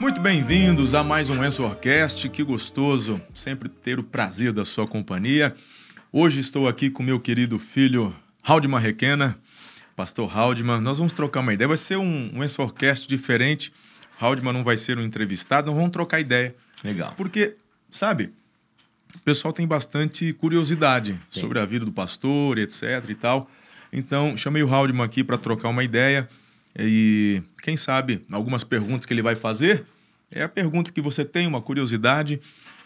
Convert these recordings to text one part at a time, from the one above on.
Muito bem-vindos a mais um Enso Orquestra, que gostoso sempre ter o prazer da sua companhia. Hoje estou aqui com meu querido filho Haldimar Requena, pastor Haldimar. Nós vamos trocar uma ideia, vai ser um Enso Orquestra diferente. Haldimar não vai ser um entrevistado, nós vamos trocar ideia. Legal. Porque, sabe, o pessoal tem bastante curiosidade sobre a vida do pastor, etc e tal. Então, chamei o Haldimar aqui para trocar uma ideia. E quem sabe algumas perguntas que ele vai fazer é a pergunta que você tem, uma curiosidade,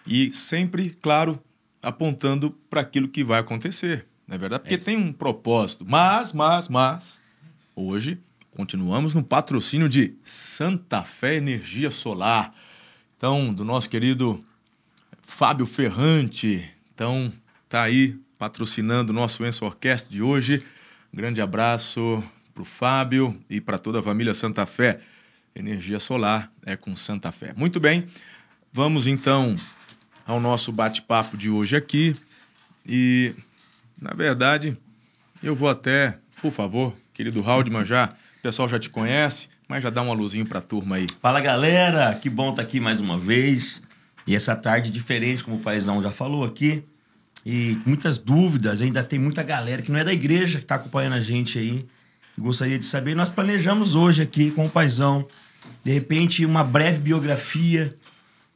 e sempre, claro, apontando para aquilo que vai acontecer, não é verdade? Porque tem um propósito. Mas, hoje continuamos no patrocínio de Santa Fé Energia Solar. Então, do nosso querido Fábio Ferrante. Então, tá aí patrocinando o nosso Enso Orquestra de hoje. Um grande abraço para o Fábio e para toda a família Santa Fé. Energia solar é com Santa Fé. Muito bem, vamos então ao nosso bate-papo de hoje aqui. E, na verdade, eu vou até, por favor, querido Haldimar, já, o pessoal já te conhece, mas já dá uma luzinha para a turma aí. Fala, galera, que bom estar aqui mais uma vez. E essa tarde diferente, como o Paizão já falou aqui. E muitas dúvidas, ainda tem muita galera que não é da igreja que está acompanhando a gente aí. Gostaria de saber, nós planejamos hoje aqui com o Paizão, de repente, uma breve biografia,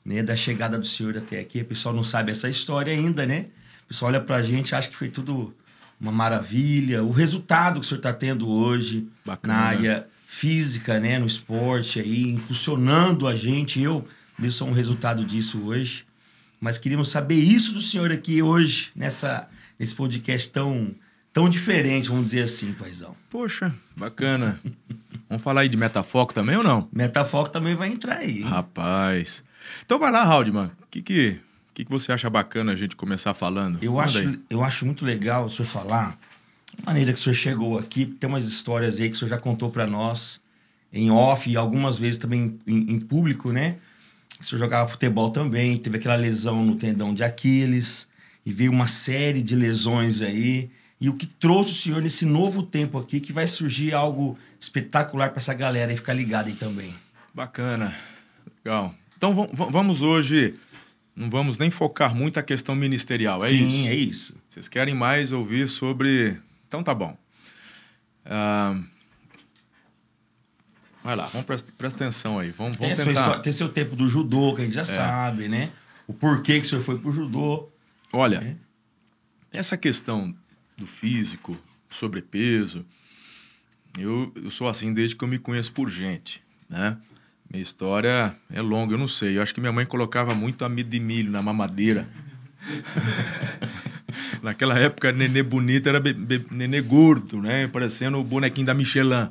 né, da chegada do senhor até aqui. O pessoal não sabe essa história ainda, né? O pessoal olha pra gente, acha que foi tudo uma maravilha. O resultado que o senhor tá tendo hoje, bacana, na área física, né, no esporte, aí, impulsionando a gente. Eu mesmo sou um resultado disso hoje. Mas queríamos saber isso do senhor aqui hoje, nesse podcast tão diferente, vamos dizer assim, Paizão. Poxa, bacana. Vamos falar aí de Metafoco também ou não? Metafoco também vai entrar aí, hein? Rapaz. Então vai lá, Haldimar. O que você acha bacana a gente começar falando? Eu acho muito legal o senhor falar a maneira que o senhor chegou aqui. Tem umas histórias aí que o senhor já contou para nós em off e algumas vezes também em público, né? O senhor jogava futebol também, teve aquela lesão no tendão de Aquiles e veio uma série de lesões aí. E o que trouxe o senhor nesse novo tempo aqui, que vai surgir algo espetacular para essa galera e ficar ligada aí também. Bacana, legal. Então vamos hoje, não vamos nem focar muito a questão ministerial, é isso? Sim, é isso. Vocês querem mais ouvir sobre... Então tá bom. Vai lá, vamos presta atenção aí. Vamos tentar... Tem seu tempo do judô, que a gente já sabe, né? O porquê que o senhor foi pro judô. Olha, essa questão do físico, sobrepeso. Eu sou assim desde que eu me conheço por gente, né? Minha história é longa, eu não sei. Eu acho que minha mãe colocava muito amido de milho na mamadeira. Naquela época, nenê bonito era nenê gordo, né? Parecendo o bonequinho da Michelin.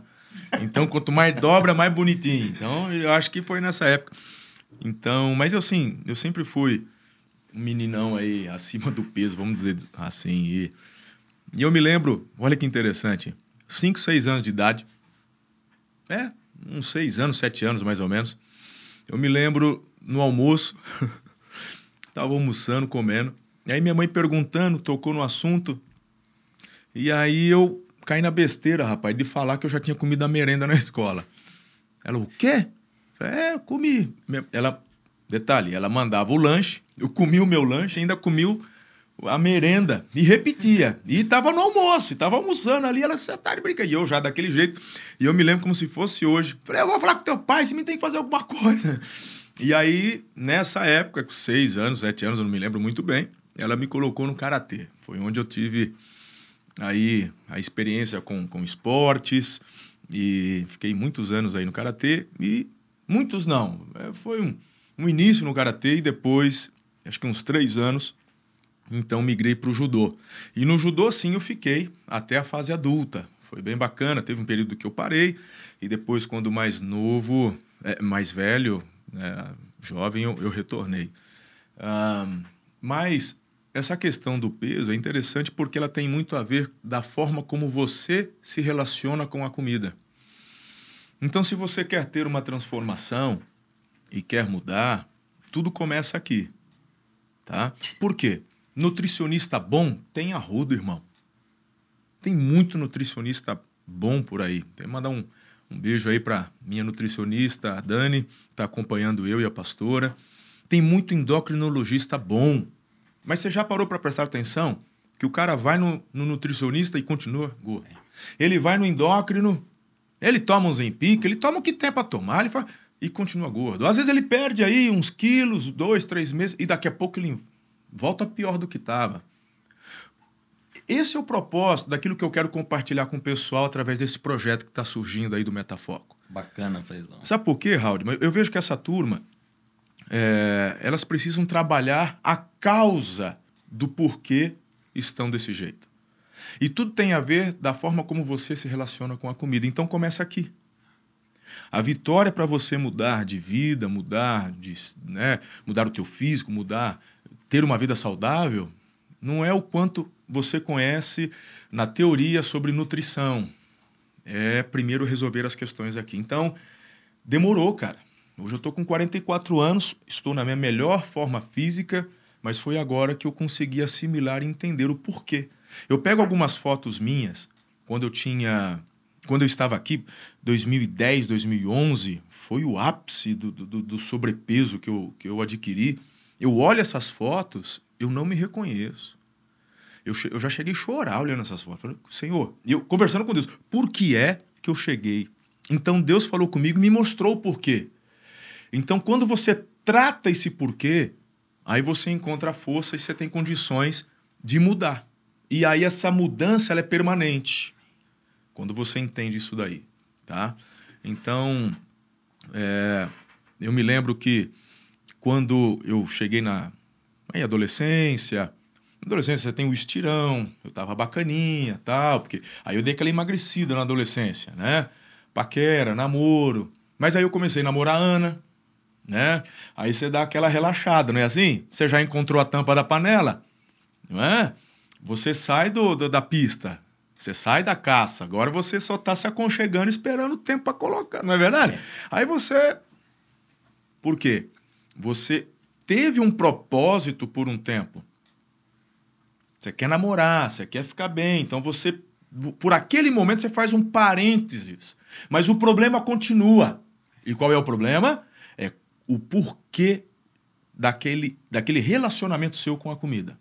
Então, quanto mais dobra, mais bonitinho. Então, eu acho que foi nessa época. Então, mas eu sempre fui um meninão aí, acima do peso, vamos dizer assim, E eu me lembro, olha que interessante, 5, 6 anos de idade, uns 6 anos, 7 anos mais ou menos, eu me lembro no almoço, estava almoçando, comendo, e aí minha mãe perguntando, tocou no assunto, e aí eu caí na besteira, rapaz, de falar que eu já tinha comido a merenda na escola. Ela, o quê? Eu comi. Ela, detalhe, ela mandava o lanche, eu comi o meu lanche, ainda comi a merenda, e repetia. E tava no almoço, tava almoçando ali, ela se tá de brincadeira. E eu já daquele jeito. E eu me lembro como se fosse hoje. Falei, eu vou falar com teu pai, esse menino tem que fazer alguma coisa. E aí, nessa época, com 6 anos, 7 anos, eu não me lembro muito bem, ela me colocou no karatê. Foi onde eu tive aí a experiência com esportes, e fiquei muitos anos aí no karatê, e muitos não. Foi um início no karatê, e depois, acho que uns 3 anos, então, migrei para o judô. E no judô, sim, eu fiquei até a fase adulta. Foi bem bacana. Teve um período que eu parei. E depois, quando mais novo, mais velho, jovem, eu retornei. Mas essa questão do peso é interessante porque ela tem muito a ver da forma como você se relaciona com a comida. Então, se você quer ter uma transformação e quer mudar, tudo começa aqui, tá? Por quê? Nutricionista bom tem arrodo, irmão. Tem muito nutricionista bom por aí. Tem que mandar um Um beijo aí para minha nutricionista, a Dani, que está acompanhando eu e a pastora. Tem muito endocrinologista bom. Mas você já parou para prestar atenção que o cara vai no nutricionista e continua gordo? Ele vai no endócrino, ele toma uns Empica, ele toma o que tem para tomar, ele fala, e continua gordo. Às vezes ele perde aí uns quilos, 2, 3 meses, e daqui a pouco ele volta pior do que estava. Esse é o propósito daquilo que eu quero compartilhar com o pessoal através desse projeto que está surgindo aí do Metafoco. Bacana, Fezão. Sabe por quê, Raul? Eu vejo que essa turma, elas precisam trabalhar a causa do porquê estão desse jeito. E tudo tem a ver da forma como você se relaciona com a comida. Então começa aqui. A vitória para você mudar de vida, mudar o teu físico, ter uma vida saudável, não é o quanto você conhece na teoria sobre nutrição. É primeiro resolver as questões aqui. Então, demorou, cara. Hoje eu estou com 44 anos, estou na minha melhor forma física, mas foi agora que eu consegui assimilar e entender o porquê. Eu pego algumas fotos minhas, quando eu estava aqui, 2010, 2011, foi o ápice do sobrepeso que eu adquiri. Eu olho essas fotos, eu não me reconheço. Eu já cheguei a chorar olhando essas fotos. Falei, Senhor, eu conversando com Deus, por que é que eu cheguei? Então Deus falou comigo e me mostrou o porquê. Então quando você trata esse porquê, aí você encontra a força e você tem condições de mudar. E aí essa mudança ela é permanente, quando você entende isso daí, tá? Então, eu me lembro que quando eu cheguei na adolescência... Na adolescência você tem o estirão, eu tava bacaninha e tal, porque aí eu dei aquela emagrecida na adolescência, né? Paquera, namoro. Mas aí eu comecei a namorar a Ana, né? Aí você dá aquela relaxada, não é assim? Você já encontrou a tampa da panela, não é? Você sai da pista, você sai da caça, agora você só tá se aconchegando esperando o tempo para colocar, não é verdade? É. Aí você... Por quê? Você teve um propósito por um tempo. Você quer namorar, você quer ficar bem. Então, você, por aquele momento, você faz um parênteses. Mas o problema continua. E qual é o problema? É o porquê daquele relacionamento seu com a comida.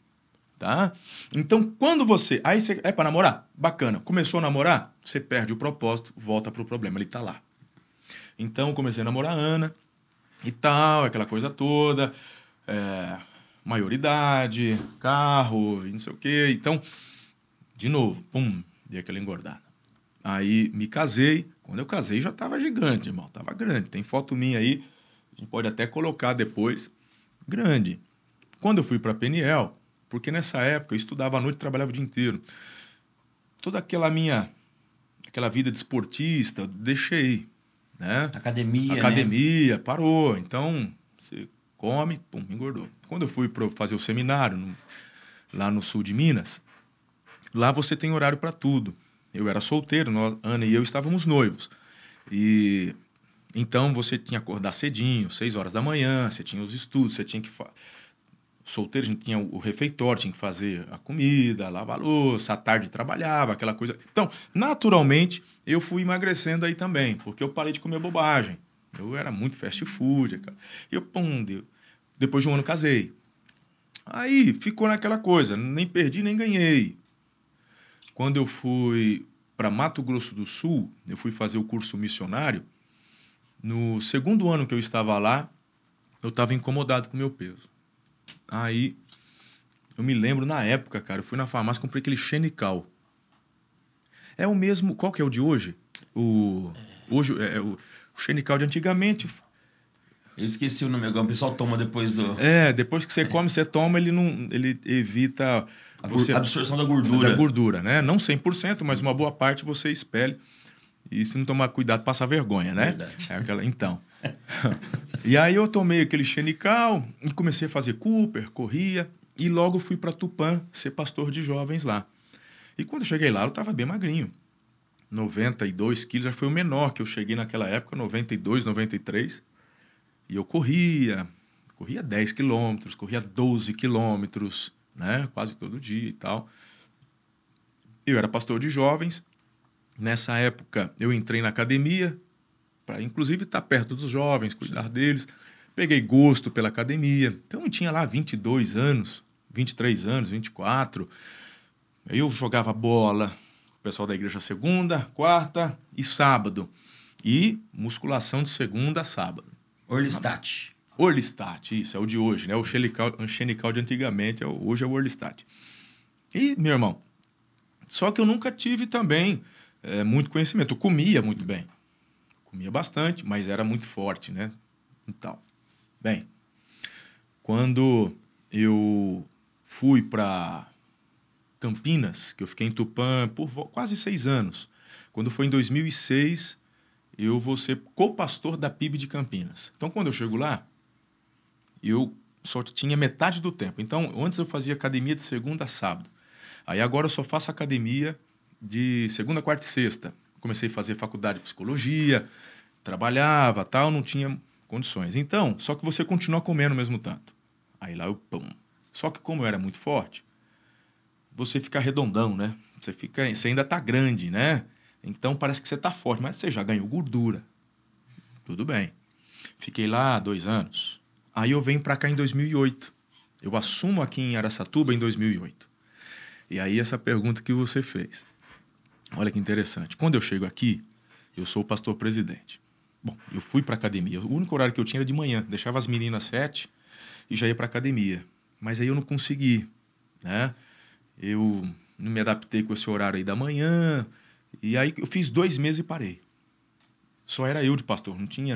Tá? Então, quando você... Aí você é para namorar? Bacana. Começou a namorar? Você perde o propósito, volta para o problema. Ele está lá. Então, comecei a namorar a Ana e tal, aquela coisa toda... maioridade, carro, não sei o quê. Então, de novo, pum, dei aquela engordada. Aí me casei. Quando eu casei já estava gigante, irmão. Estava grande. Tem foto minha aí. A gente pode até colocar depois. Grande. Quando eu fui para Peniel, porque nessa época eu estudava à noite e trabalhava o dia inteiro. Toda aquela aquela vida de esportista, eu deixei. Né? Academia, né? Parou. Então, você... Come, pum, engordou. Quando eu fui para fazer o seminário lá no sul de Minas, lá você tem horário para tudo. Eu era solteiro, Ana e eu estávamos noivos. E então você tinha que acordar cedinho, 6h da manhã, você tinha os estudos, você tinha que... Solteiro, a gente tinha o refeitório, tinha que fazer a comida, lavar a louça, à tarde trabalhava, aquela coisa. Então, naturalmente, eu fui emagrecendo aí também, porque eu parei de comer bobagem. Eu era muito fast food, cara. Eu, depois de um ano, casei. Aí, ficou naquela coisa. Nem perdi, nem ganhei. Quando eu fui para Mato Grosso do Sul, eu fui fazer o curso missionário. No segundo ano que eu estava lá, eu estava incomodado com o meu peso. Aí, eu me lembro, na época, cara, eu fui na farmácia e comprei aquele Xenical. É o mesmo... Qual que é o de hoje? Hoje é o... O Xenical de antigamente. Eu esqueci o nome agora, o pessoal toma depois do... Depois que você come, você toma, ele evita... A absorção da gordura. Da gordura, né? Não 100%, mas uma boa parte você expele. E se não tomar cuidado, passa vergonha, né? Verdade. Então. E aí eu tomei aquele Xenical e comecei a fazer Cooper, corria. E logo fui para Tupã ser pastor de jovens lá. E quando eu cheguei lá, eu estava bem magrinho. 92 quilos, já foi o menor que eu cheguei naquela época, 92, 93. E eu corria 10 quilômetros, corria 12 quilômetros, né? Quase todo dia e tal. Eu era pastor de jovens. Nessa época, eu entrei na academia, para inclusive estar perto dos jovens, cuidar deles. Peguei gosto pela academia. Então eu tinha lá 22 anos, 23 anos, 24. Eu jogava bola, o pessoal da igreja segunda, quarta e sábado. E musculação de segunda a sábado. Orlistat. Orlistat, isso, é o de hoje, né? O Xenical de antigamente, hoje é o Orlistat. E, meu irmão, só que eu nunca tive também muito conhecimento. Eu comia muito bem. Comia bastante, mas era muito forte, né? Então, bem, quando eu fui para Campinas, que eu fiquei em Tupã por quase 6 anos, quando foi em 2006... eu vou ser co-pastor da PIB de Campinas. Então, quando eu chego lá, eu só tinha metade do tempo. Então, antes eu fazia academia de segunda a sábado. Aí agora eu só faço academia de segunda, quarta e sexta. Comecei a fazer faculdade de psicologia, trabalhava, tal, não tinha condições. Então, só que você continua comendo mesmo tanto. Aí lá eu pum. Só que como eu era muito forte, você fica redondão, né? Você ainda tá grande, né? Então, parece que você está forte, mas você já ganhou gordura. Tudo bem. Fiquei lá 2 anos. Aí eu venho para cá em 2008. Eu assumo aqui em Araçatuba em 2008. E aí essa pergunta que você fez. Olha que interessante. Quando eu chego aqui, eu sou o pastor-presidente. Bom, eu fui para a academia. O único horário que eu tinha era de manhã. Deixava as meninas 7 e já ia para a academia. Mas aí eu não consegui, né? Eu não me adaptei com esse horário aí da manhã. E aí eu fiz 2 meses e parei. Só era eu de pastor, não tinha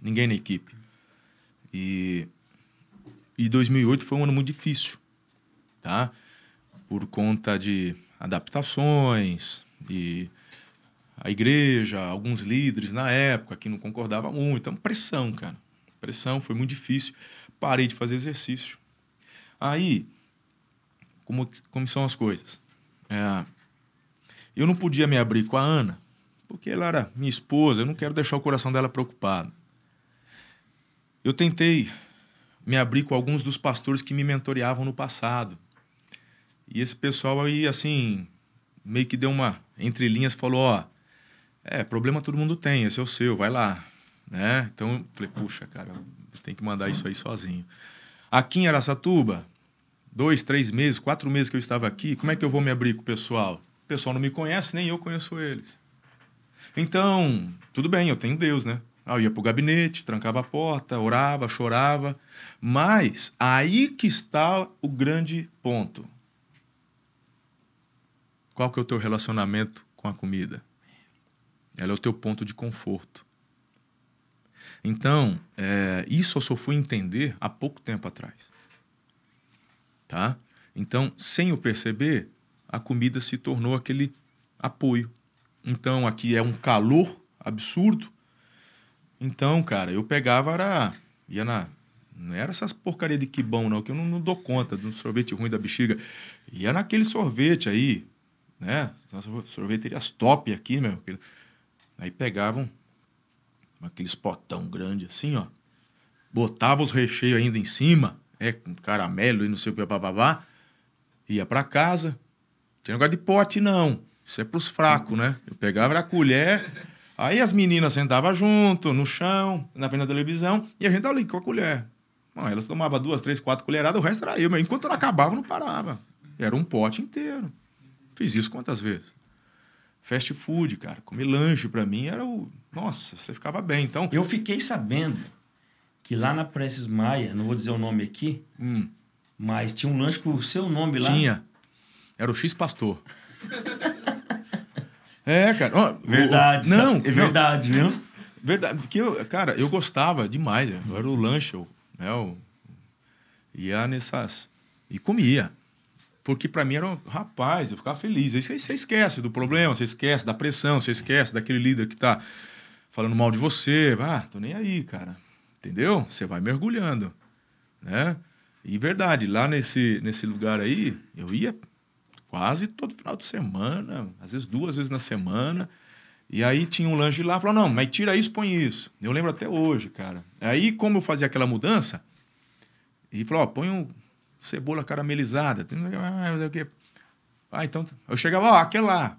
ninguém na equipe. E 2008 foi um ano muito difícil, tá? Por conta de adaptações, e a igreja, alguns líderes na época que não concordavam muito. Então, pressão, cara. Pressão, foi muito difícil. Parei de fazer exercício. Aí, como são as coisas? Eu não podia me abrir com a Ana, porque ela era minha esposa, eu não quero deixar o coração dela preocupado. Eu tentei me abrir com alguns dos pastores que me mentoreavam no passado. E esse pessoal aí, assim, meio que deu uma entre linhas, falou, ó, problema todo mundo tem, esse é o seu, vai lá. Né? Então eu falei, puxa, cara, eu tenho que mandar isso aí sozinho. Aqui em Araçatuba, 2, 3 meses, 4 meses que eu estava aqui, como é que eu vou me abrir com o pessoal? O pessoal não me conhece, nem eu conheço eles. Então, tudo bem, eu tenho Deus, né? Eu ia pro gabinete, trancava a porta, orava, chorava. Mas aí que está o grande ponto. Qual que é o teu relacionamento com a comida? Ela é o teu ponto de conforto. Então, isso eu só fui entender há pouco tempo atrás. Tá? Então, sem eu perceber, a comida se tornou aquele apoio. Então, aqui é um calor absurdo. Então, cara, eu pegava, ia na... Não era essas porcaria de quibão, não, que eu não dou conta do sorvete ruim da bexiga. Ia naquele sorvete aí, né? Sorveterias top aqui, meu. Aí pegavam aqueles potão grande assim, ó. Botava os recheios ainda em cima, com caramelo e não sei o que, bababá. Ia pra casa... Não tinha negócio de pote, não. Isso é pros fracos, né? Eu pegava a colher, aí as meninas sentavam junto, no chão, na frente da televisão, e a gente ali com a colher. Bom, elas tomavam 2, 3, 4 colheradas, o resto era eu. Mas enquanto ela acabava, não parava. Era um pote inteiro. Fiz isso quantas vezes? Fast food, cara. Comer lanche pra mim era o... Nossa, você ficava bem, então... Eu fiquei sabendo que lá na Prestes Maia, não vou dizer o nome aqui, mas tinha um lanche com o seu nome lá. Tinha. Era o X-Pastor. Cara. Verdade. Não, é verdade, viu? Verdade. Porque, eu gostava demais. Eu era o lanche, ia nessas... E comia. Porque pra mim era rapaz, eu ficava feliz. Aí você esquece do problema, você esquece da pressão, você esquece daquele líder que tá falando mal de você. Tô nem aí, cara. Entendeu? Você vai mergulhando. Né? E verdade, lá nesse lugar aí, eu ia... Quase todo final de semana, às vezes 2 vezes na semana. E aí tinha um lanche lá, falou, não, mas tira isso, põe isso. Eu lembro até hoje, cara. Aí, como eu fazia aquela mudança, e falou, põe um cebola caramelizada. Então, eu chegava, aquele lá.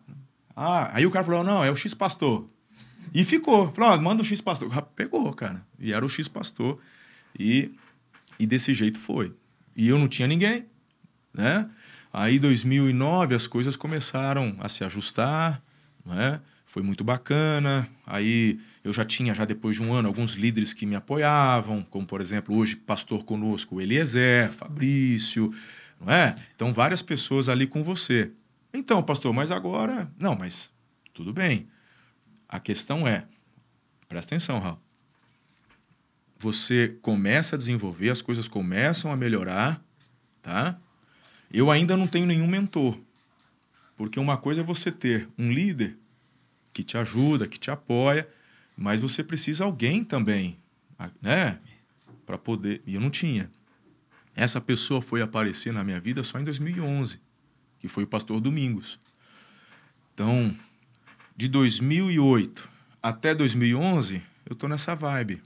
Aí o cara falou, não, é o X-Pastor. E ficou. Falou, ah, manda o X Pastor. Pegou, cara. E era o X Pastor. E desse jeito foi. E eu não tinha ninguém, né? Aí, em 2009, as coisas começaram a se ajustar, né? Foi muito bacana. Aí, eu já tinha, depois de um ano, alguns líderes que me apoiavam, como, por exemplo, hoje, pastor conosco, Eliezer, Fabrício, não é? Então, várias pessoas ali com você. Então, pastor, mas agora... Não, mas tudo bem. A questão é... Presta atenção, Raul. Você começa a desenvolver, as coisas começam a melhorar, tá? Eu ainda não tenho nenhum mentor. Porque uma coisa é você ter um líder que te ajuda, que te apoia, mas você precisa de alguém também, né? Para poder... E eu não tinha. Essa pessoa foi aparecer na minha vida só em 2011, que foi o pastor Domingos. Então, de 2008 até 2011, eu estou nessa vibe.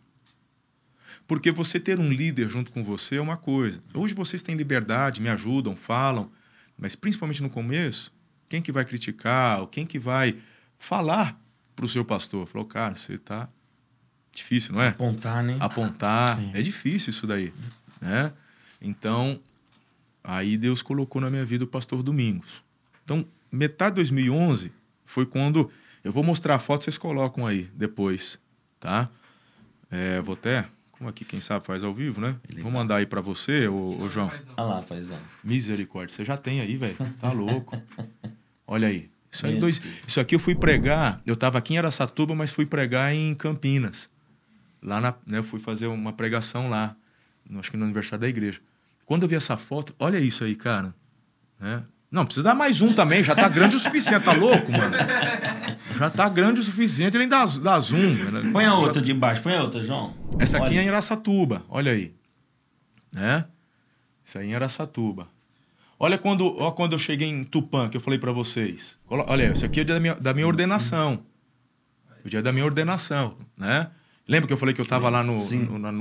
Porque você ter um líder junto com você é uma coisa. Hoje vocês têm liberdade, me ajudam, falam, mas principalmente no começo, quem que vai criticar, ou quem que vai falar para o seu pastor? Falou, cara, você está difícil, não é? Apontar, né? Apontar. Sim. É difícil isso daí, né? Então, aí Deus colocou na minha vida o pastor Domingos. Então, metade de 2011 foi quando... Eu vou mostrar a foto, vocês colocam aí depois, tá? É, vou até... Como aqui, quem sabe faz ao vivo, né? Ele... Vou mandar aí pra você, ô João. Olha lá, paizão. Misericórdia, você já tem aí, velho. Tá louco. Olha aí. Isso aí isso aqui eu fui pregar... Eu tava aqui em Araçatuba, mas fui pregar em Campinas. Lá na... Né, eu fui fazer uma pregação lá. Acho que no aniversário da igreja. Quando eu vi essa foto, olha isso aí, cara. Né? Não, precisa dar mais um também, já tá grande o suficiente, tá louco, mano? Já tá grande o suficiente, ele ainda dá zoom. Né? Põe a outra de baixo, põe a outra, João. Essa aqui é em Araçatuba, olha aí. Né? Isso aí é em Araçatuba. Olha quando eu cheguei em Tupã, que eu falei pra vocês. Olha, isso aqui é o dia da minha ordenação. O dia da minha ordenação, né? Lembra que eu falei que eu tava lá no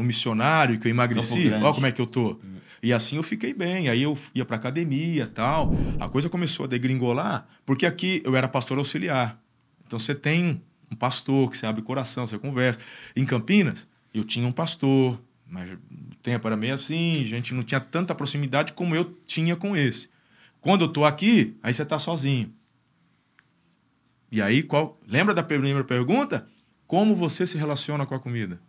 missionário, que eu emagreci? Olha como é que eu tô. E assim eu fiquei bem. Aí eu ia pra academia e tal. A coisa começou a degringolar, porque aqui eu era pastor auxiliar. Então você tem um pastor que você abre o coração, você conversa. Em Campinas, eu tinha um pastor, mas o tempo era meio assim, a gente não tinha tanta proximidade como eu tinha com esse. Quando eu tô aqui, aí você tá sozinho. E aí, lembra da primeira pergunta? Como você se relaciona com a comida?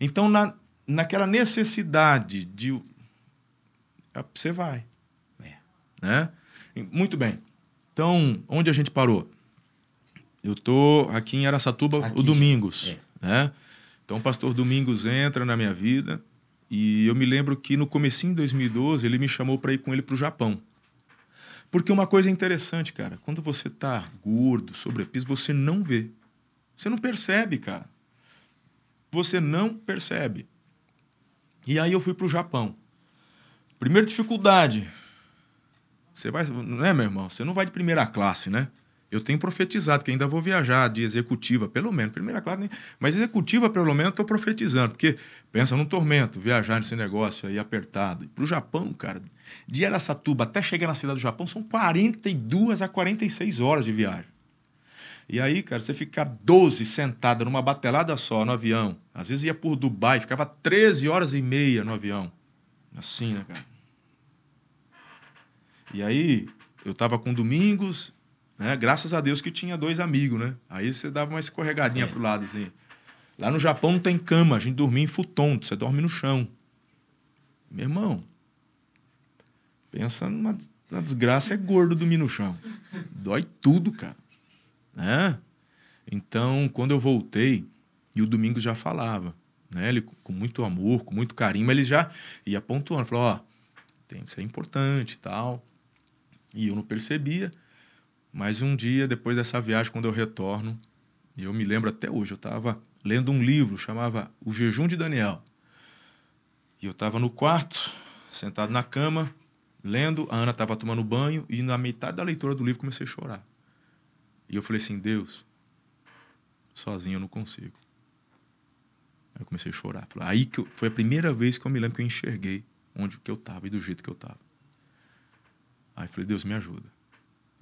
Então, naquela necessidade de... Você vai. É. Né? Muito bem. Então, onde a gente parou? Eu estou aqui em Araçatuba, o Domingos. É. Né? Então, o pastor Domingos entra na minha vida. E eu me lembro que no comecinho de 2012, ele me chamou para ir com ele para o Japão. Porque uma coisa interessante, cara. Quando você está gordo, sobrepeso, você não vê. Você não percebe, cara. Você não percebe. E aí eu fui para o Japão. Primeira dificuldade. Você vai, né, meu irmão? Você não vai de primeira classe, né? Eu tenho profetizado que ainda vou viajar de executiva, pelo menos. Primeira classe, mas executiva, pelo menos, estou profetizando. Porque pensa num tormento, viajar nesse negócio aí apertado. Para o Japão, cara, de Araçatuba até chegar na cidade do Japão, são 42 a 46 horas de viagem. E aí, cara, você ficar 12 sentada numa batelada só no avião. Às vezes ia por Dubai, ficava 13 horas e meia no avião. Assim, né, cara? E aí, eu tava com Domingos, né? Graças a Deus que tinha dois amigos, né? Aí você dava uma escorregadinha pro lado, assim. Lá no Japão não tem cama, a gente dormia em futon, você dorme no chão. Meu irmão, pensa numa desgraça, é gordo dormir no chão. Dói tudo, cara. Né? Então, quando eu voltei, e o Domingos já falava, né? Ele com muito amor, com muito carinho, mas ele já ia pontuando, falou, ó, isso é importante e tal. E eu não percebia, mas um dia, depois dessa viagem, quando eu retorno, e eu me lembro até hoje, eu estava lendo um livro, chamava O Jejum de Daniel. E eu estava no quarto, sentado na cama, lendo, a Ana estava tomando banho, e na metade da leitura do livro comecei a chorar. E eu falei assim, Deus, sozinho eu não consigo. Aí eu comecei a chorar. Aí que foi a primeira vez que eu me lembro que eu enxerguei onde que eu estava e do jeito que eu estava. Aí eu falei, Deus, me ajuda.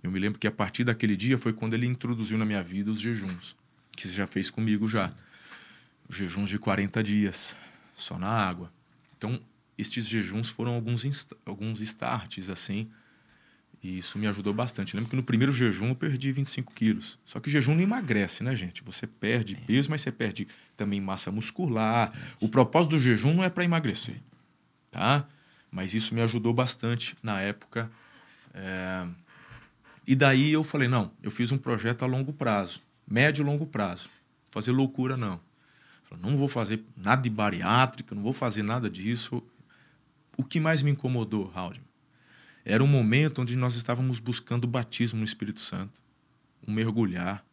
Eu me lembro que a partir daquele dia foi quando ele introduziu na minha vida os jejuns. que você já fez comigo já. Sim. Jejuns de 40 dias, só na água. Então, estes jejuns foram alguns starts, assim, e isso me ajudou bastante. Eu lembro que no primeiro jejum eu perdi 25 quilos. Só que jejum não emagrece, né, gente? Você perde peso, mas você perde também massa muscular. O propósito do jejum não é para emagrecer, tá? Mas isso me ajudou bastante na época. E daí eu falei, não, eu fiz um projeto a longo prazo, médio e longo prazo. Não fazer loucura, não. Não vou fazer nada de bariátrica, não vou fazer nada disso. O que mais me incomodou, Haldimar, era um momento onde nós estávamos buscando o batismo no Espírito Santo, um mergulhar,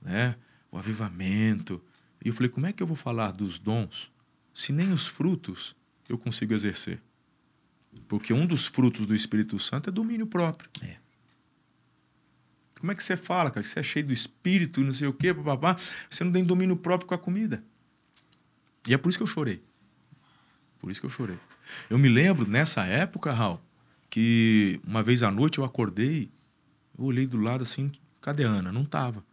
né? O avivamento. E eu falei, como é que eu vou falar dos dons se nem os frutos eu consigo exercer? Porque um dos frutos do Espírito Santo é domínio próprio. É. Como é que você fala, cara? Você é cheio do Espírito e não sei o quê, papapá. Você não tem domínio próprio com a comida. E é por isso que eu chorei. Por isso que eu chorei. Eu me lembro, nessa época, Raul, que uma vez à noite eu acordei, eu olhei do lado assim, cadê a Ana? Não tava.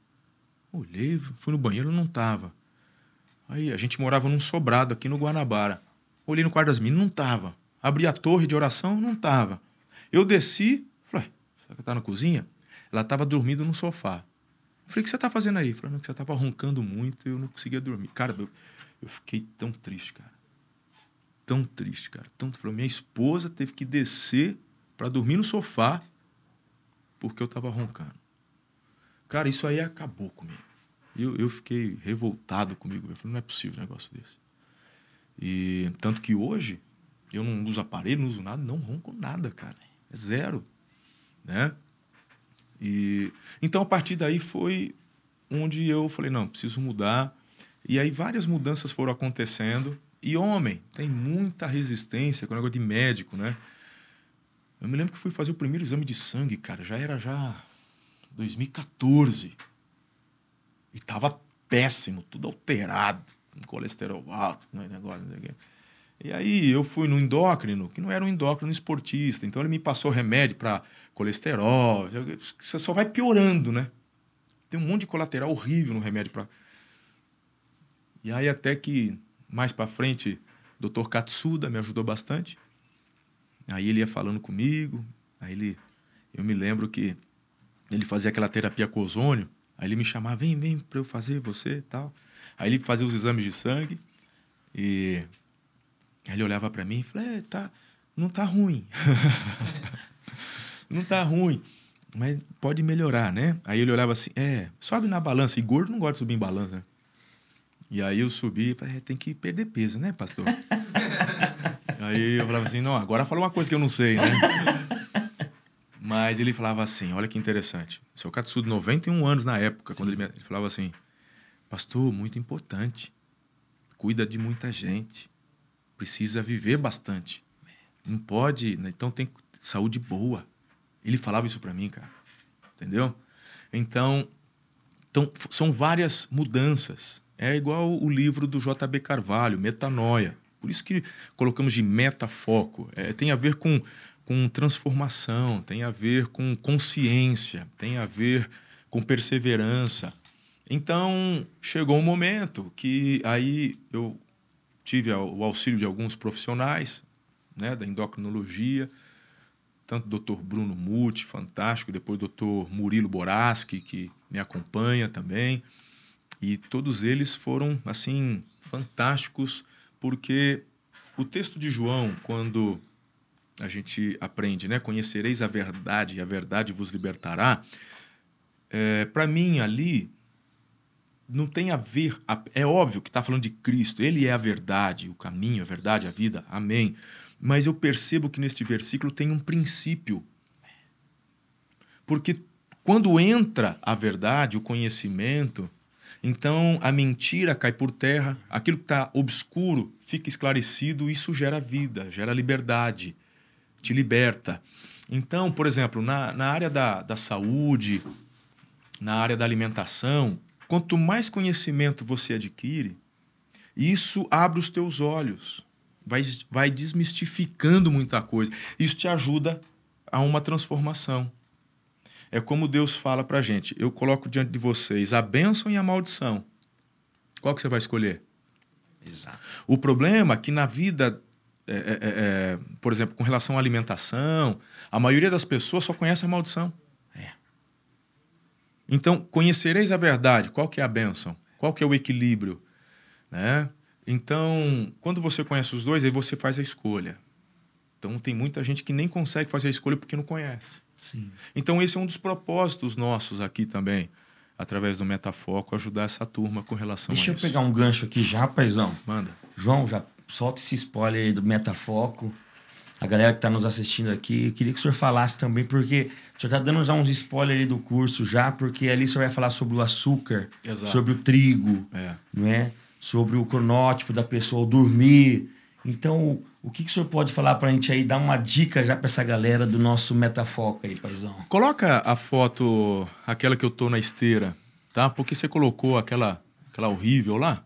Olhei, fui no banheiro, não tava. Aí a gente morava num sobrado aqui no Guanabara. Olhei no quarto das meninas, não tava. Abri a torre de oração, não tava. Eu desci, falei, será que ela tá na cozinha? Ela tava dormindo no sofá. Eu falei, o que você tá fazendo aí? Eu falei, não, que você tava roncando muito e eu não conseguia dormir. Cara, eu fiquei tão triste, cara. Tão triste, cara. Minha esposa teve que descer para dormir no sofá porque eu tava roncando. Cara, isso aí acabou comigo. Eu fiquei revoltado comigo. Eu falei, não é possível um negócio desse. E tanto que hoje eu não uso aparelho, não uso nada, não ronco nada, cara. É zero, né? E então, a partir daí foi onde eu falei, não, preciso mudar. E aí várias mudanças foram acontecendo. E homem, tem muita resistência com o negócio de médico, né? Eu me lembro que fui fazer o primeiro exame de sangue, cara. Já era 2014. E tava péssimo, tudo alterado. Um colesterol alto, negócio. E aí eu fui no endócrino, que não era um endócrino esportista. Então ele me passou remédio para colesterol. Você só vai piorando, né? Tem um monte de colateral horrível no remédio para... E aí até que, mais para frente, o Dr. Katsuda me ajudou bastante. Aí ele ia falando comigo. Aí eu me lembro que ele fazia aquela terapia com ozônio. Aí ele me chamava, vem para eu fazer você e tal. Aí ele fazia os exames de sangue. E aí ele olhava para mim e falava, não tá ruim. Não tá ruim, mas pode melhorar, né? Aí ele olhava assim, sobe na balança. E gordo não gosta de subir em balança, né? E aí eu subi e falei, tem que perder peso, né, pastor? Aí eu falava assim, não, agora fala uma coisa que eu não sei, né? Mas ele falava assim, olha que interessante. O seu Katsudo, 91 anos na época, quando ele falava assim, pastor, muito importante, cuida de muita gente, precisa viver bastante, não pode, né? Então tem saúde boa. Ele falava isso pra mim, cara, entendeu? Então são várias mudanças. É igual o livro do J.B. Carvalho, Metanoia. Por isso que colocamos de metafoco. Tem a ver com transformação, tem a ver com consciência, tem a ver com perseverança. Então, chegou um momento que aí eu tive o auxílio de alguns profissionais, né, da endocrinologia, tanto o Dr. Bruno Muti, fantástico, depois o Dr. Murilo Boraschi, que me acompanha também. E todos eles foram, assim, fantásticos, porque o texto de João, quando a gente aprende, né? Conhecereis a verdade e a verdade vos libertará. Para mim, ali, não tem a ver... É óbvio que está falando de Cristo. Ele é a verdade, o caminho, a verdade, a vida. Amém. Mas eu percebo que neste versículo tem um princípio. Porque quando entra a verdade, o conhecimento... Então, a mentira cai por terra, aquilo que está obscuro fica esclarecido, isso gera vida, gera liberdade, te liberta. Então, por exemplo, na área da saúde, na área da alimentação, quanto mais conhecimento você adquire, isso abre os teus olhos, vai desmistificando muita coisa. Isso te ajuda a uma transformação. É como Deus fala para a gente. Eu coloco diante de vocês a bênção e a maldição. Qual que você vai escolher? Exato. O problema é que na vida, por exemplo, com relação à alimentação, a maioria das pessoas só conhece a maldição. É. Então, conhecereis a verdade. Qual que é a bênção? Qual que é o equilíbrio? Né? Então, quando você conhece os dois, aí você faz a escolha. Então, tem muita gente que nem consegue fazer a escolha porque não conhece. Sim. Então, esse é um dos propósitos nossos aqui também, através do Metafoco, ajudar essa turma com relação a isso. Deixa eu pegar um gancho aqui já, paizão. Manda. João, já solta esse spoiler aí do Metafoco. A galera que está nos assistindo aqui, eu queria que o senhor falasse também, porque o senhor está dando já uns spoilers aí do curso já, porque ali o senhor vai falar sobre o açúcar, exato, sobre o trigo, né? Sobre o cronótipo da pessoa dormir. Então, o que que o senhor pode falar para a gente aí, dar uma dica já para essa galera do nosso Metafoco aí, paizão? Coloca a foto, aquela que eu tô na esteira, tá? Porque você colocou aquela horrível lá.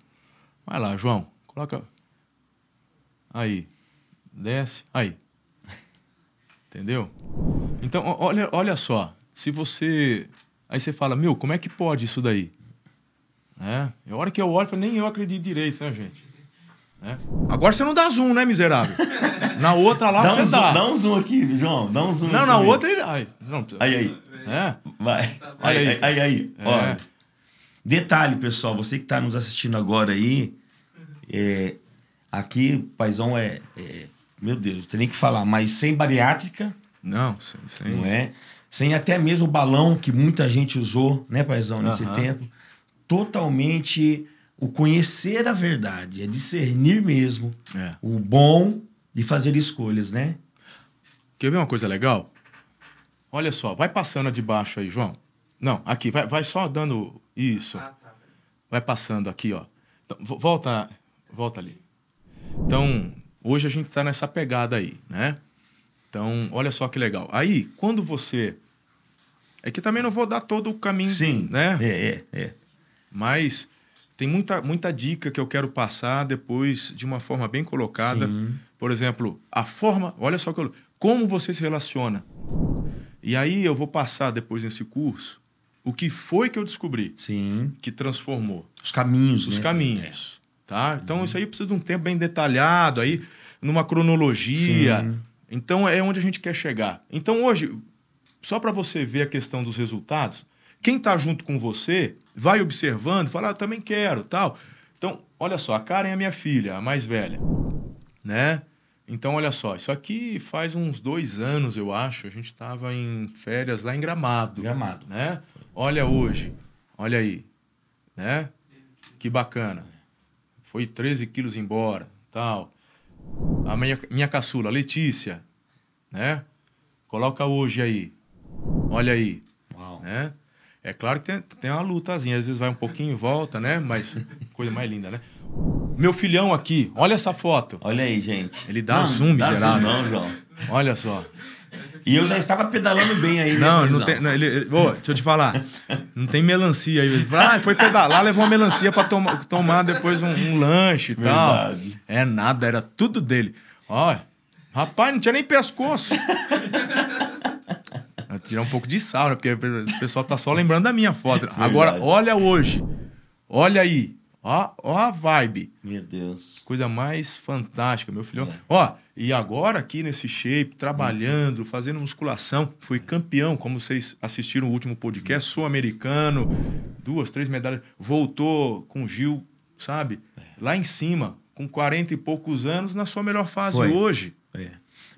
Vai lá, João, coloca. Aí, desce, aí. Entendeu? Então, olha só, se você... Aí você fala, meu, como é que pode isso daí? Né? A hora que eu olho, nem eu acredito direito, né, gente? É. Agora você não dá zoom, né, miserável? Na outra lá você dá. Dá um zoom aqui, João. Dá um zoom. Não, na outra... Aí, não. Aí. É? Vai. Aí. É. Ó, detalhe, pessoal. Você que tá nos assistindo agora aí... aqui, paizão, meu Deus, não tem nem que falar. Mas sem bariátrica... Não, sem... Não é? Sem até mesmo o balão que muita gente usou, né, paizão, nesse tempo. Totalmente... O conhecer a verdade é discernir mesmo o bom e fazer escolhas, né? Quer ver uma coisa legal? Olha só, vai passando de baixo aí, João. Não, aqui, vai só dando isso. Ah, tá. Vai passando aqui, ó. Então, volta ali. Então, hoje a gente tá nessa pegada aí, né? Então, olha só que legal. Aí, quando você... É que também não vou dar todo o caminho, sim, né? É. Mas... Tem muita dica que eu quero passar depois de uma forma bem colocada. Sim. Por exemplo, a forma... Olha só como você se relaciona. E aí eu vou passar depois nesse curso o que foi que eu descobri. Sim. Que transformou. Os caminhos. Os caminhos. Tá? Então isso aí precisa de um tempo bem detalhado, aí, numa cronologia. Sim. Então é onde a gente quer chegar. Então hoje, só para você ver a questão dos resultados, quem está junto com você... Vai observando, fala, ah, também quero, tal. Então, olha só, a Karen é minha filha, a mais velha, né? Então, olha só, isso aqui faz uns 2 anos, eu acho, a gente estava em férias lá em Gramado. Gramado. Né? Olha hoje, olha aí, né? Que bacana. Foi 13 quilos embora, tal. A minha caçula, Letícia, né? Coloca hoje aí, olha aí, uau, né? É claro que tem uma lutazinha. Às vezes vai um pouquinho e volta, né? Mas coisa mais linda, né? Meu filhão aqui. Olha essa foto. Olha aí, gente. Ele dá zoom, miserável. Não, João. Olha só. E eu já estava pedalando bem aí. Deixa eu te falar. Não tem melancia aí. Ah, foi pedalar, levou uma melancia para tomar depois um lanche e tal. Verdade. É nada, era tudo dele. Olha, rapaz, não tinha nem pescoço. Tirar um pouco de sal, né? Porque o pessoal tá só lembrando da minha foto. Agora, olha hoje. Olha aí. Ó a vibe. Meu Deus. Coisa mais fantástica, meu filhão. Ó, e agora aqui nesse shape, trabalhando, fazendo musculação. Fui campeão, como vocês assistiram o último podcast, sul-americano. 2, 3 medalhas. Voltou com o Gil, sabe? Lá em cima, com 40 e poucos anos, na sua melhor fase hoje.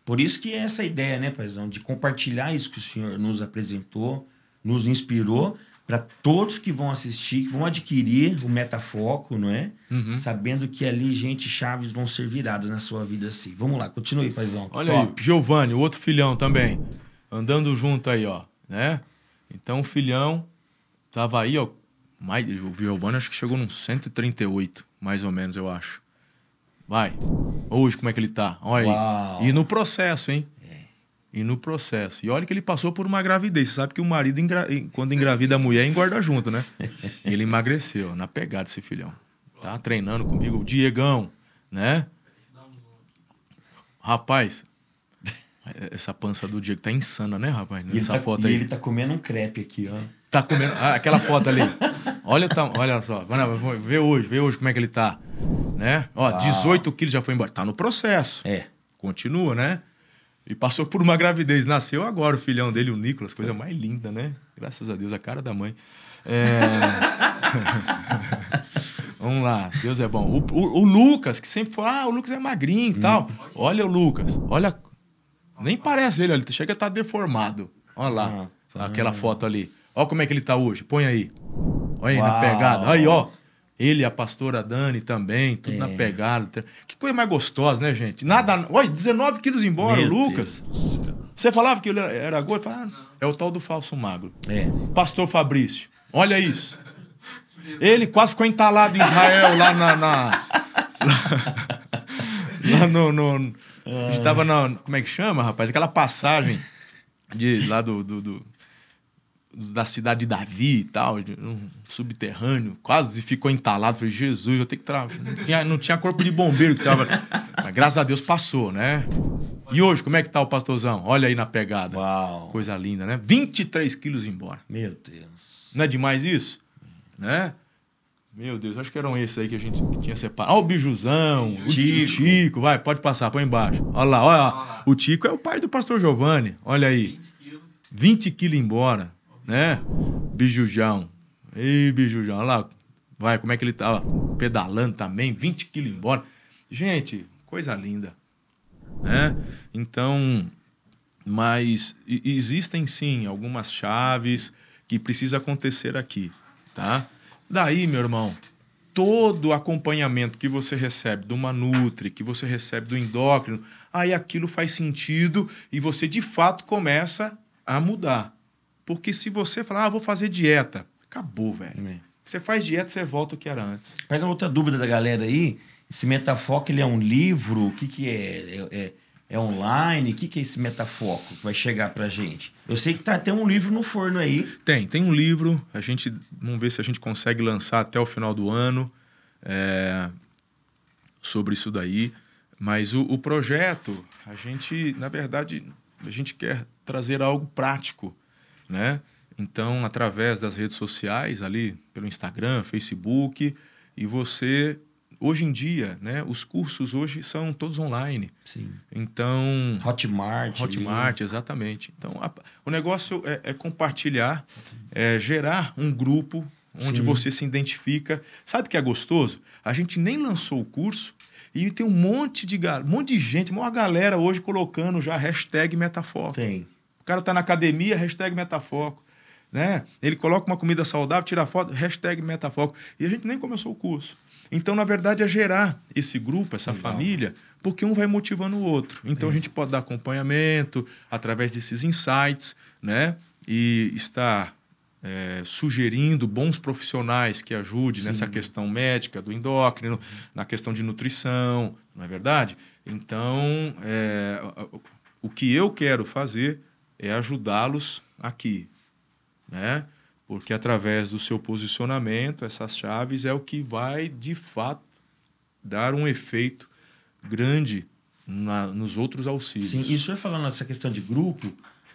Por isso que é essa ideia, né, paizão, de compartilhar isso que o senhor nos apresentou, nos inspirou, para todos que vão assistir, que vão adquirir o Metafoco, não é? Uhum. Sabendo que ali, gente, chaves vão ser viradas na sua vida, assim. Vamos lá, continue, paizão. Olha top. Aí, Giovanni, o outro filhão também, andando junto aí, ó, né? Então, o filhão tava aí, ó, o Giovanni acho que chegou num 138, mais ou menos, eu acho. Vai. Hoje, como é que ele tá? Olha aí. Uau. E no processo, hein? E no processo. E olha que ele passou por uma gravidez. Você sabe que o marido, quando engravida a mulher, engorda junto, né? Ele emagreceu. Na pegada, esse filhão. Tá treinando comigo. O Diegão, né? Rapaz, essa pança do Diego tá insana, né, rapaz? Nessa foto aí. E ele tá comendo um crepe aqui, ó. Tá comendo... Ah, aquela foto ali. Olha, tá, olha só. Vê hoje como é que ele tá. Né? Ó, 18 quilos já foi embora. Tá no processo. É. Continua, né? E passou por uma gravidez. Nasceu agora o filhão dele, o Nicolas. Coisa mais linda, né? Graças a Deus, a cara da mãe. Vamos lá, Deus é bom. O Lucas, que sempre fala, o Lucas é magrinho e tal. Olha o Lucas, olha. Nem parece ele, olha, ele chega a estar deformado. Olha lá, aquela foto ali. Olha como é que ele tá hoje, põe aí. Olha aí na pegada, aí ó. Ele, a pastora Dani também, tudo na pegada. Que coisa mais gostosa, né, gente? Nada. Olha, 19 quilos embora, o Lucas. Você falava que ele era gordo? Falava, é o tal do falso magro. É. Pastor Fabrício, olha isso. Ele quase ficou entalado em Israel lá a gente tava na... Como é que chama, rapaz? Aquela passagem de, lá da cidade de Davi e tal, um subterrâneo. Quase ficou entalado. Falei, Jesus, eu tenho que... Não tinha corpo de bombeiro que tava... Mas graças a Deus passou, né? E hoje, como é que tá o pastorzão? Olha aí na pegada. Uau. Coisa linda, né? 23 quilos embora. Meu Deus. Não é demais isso? Né? Meu Deus, acho que eram esses aí que a gente tinha separado. Olha o Bijuzão, o Tico, vai, pode passar, põe embaixo. Olha lá, olha lá. O Tico é o pai do pastor Giovanni, olha aí. 20 quilos embora, né? Bijujão. Ei, Bijujão, olha lá. Vai, como é que ele tá? Ó, pedalando também, 20 quilos embora. Gente, coisa linda, né? Então, mas existem sim algumas chaves que precisa acontecer aqui. Tá? Daí, meu irmão, todo o acompanhamento que você recebe de uma nutri, que você recebe do endócrino, aí aquilo faz sentido e você, de fato, começa a mudar. Porque se você falar, vou fazer dieta, acabou, velho. Você faz dieta, você volta o que era antes. Mas uma outra dúvida da galera aí, esse Metafoco, ele é um livro? O que que é? É online? O que que é esse Metafoco que vai chegar pra gente? Eu sei que tem um livro no forno aí. Tem um livro. A gente, vamos ver se a gente consegue lançar até o final do ano sobre isso daí. Mas o projeto, a gente, na verdade, a gente quer trazer algo prático, né? Então, através das redes sociais ali, pelo Instagram, Facebook, e você... Hoje em dia, né, os cursos hoje são todos online. Sim. Então... Hotmart, exatamente. Então, o negócio é compartilhar, gerar um grupo onde você se identifica. Sabe o que é gostoso? A gente nem lançou o curso e tem um monte de gente, uma galera hoje colocando já hashtag Metafoco. Tem. O cara tá na academia, hashtag Metafoco. Né? Ele coloca uma comida saudável, tira foto, hashtag Metafoco. E a gente nem começou o curso. Então, na verdade, é gerar esse grupo, essa família, porque um vai motivando o outro. Então, a gente pode dar acompanhamento através desses insights, né? E estar sugerindo bons profissionais que ajudem nessa questão médica, do endócrino, na questão de nutrição, não é verdade? Então, o que eu quero fazer é ajudá-los aqui, né? Porque através do seu posicionamento, essas chaves é o que vai, de fato, dar um efeito grande nos outros auxílios. Sim, isso eu falando nessa questão de grupo,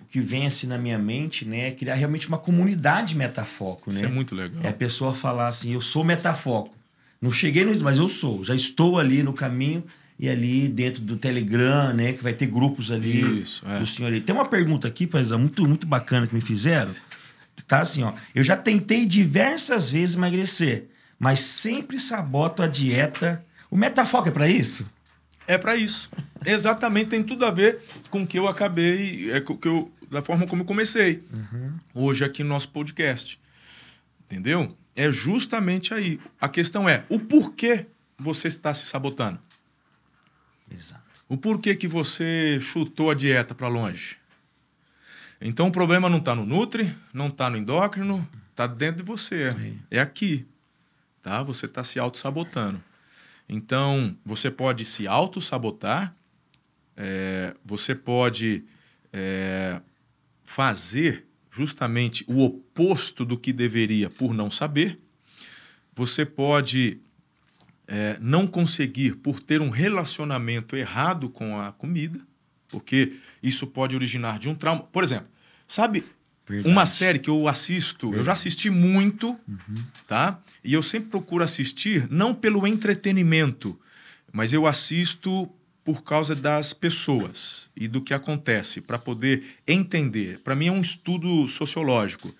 o que vem assim na minha mente, né, é criar realmente uma comunidade Metafoco, né? Isso é muito legal. É a pessoa falar assim, eu sou Metafoco. Não cheguei nisso, mas eu sou. Já estou ali no caminho e ali dentro do Telegram, né, que vai ter grupos ali. Isso, do senhor ali. Tem uma pergunta aqui, muito, muito bacana que me fizeram. Tá assim, ó. Eu já tentei diversas vezes emagrecer, mas sempre saboto a dieta. O Metafoco é para isso? É para isso. Exatamente, tem tudo a ver com o que eu acabei, da forma como eu comecei. Hoje aqui no nosso podcast. Entendeu? É justamente aí. A questão é o porquê você está se sabotando. Exato. O porquê que você chutou a dieta para longe. Então, o problema não está no nutri, não está no endócrino, está dentro de você. É aqui, tá? Você está se auto-sabotando. Então, você pode se auto-sabotar, você pode fazer justamente o oposto do que deveria por não saber, você pode não conseguir por ter um relacionamento errado com a comida, porque isso pode originar de um trauma. Por exemplo, sabe Verdade. Uma série que eu assisto, eu já assisti muito, tá? E eu sempre procuro assistir, não pelo entretenimento, mas eu assisto por causa das pessoas e do que acontece, para poder entender. Para mim é um estudo sociológico.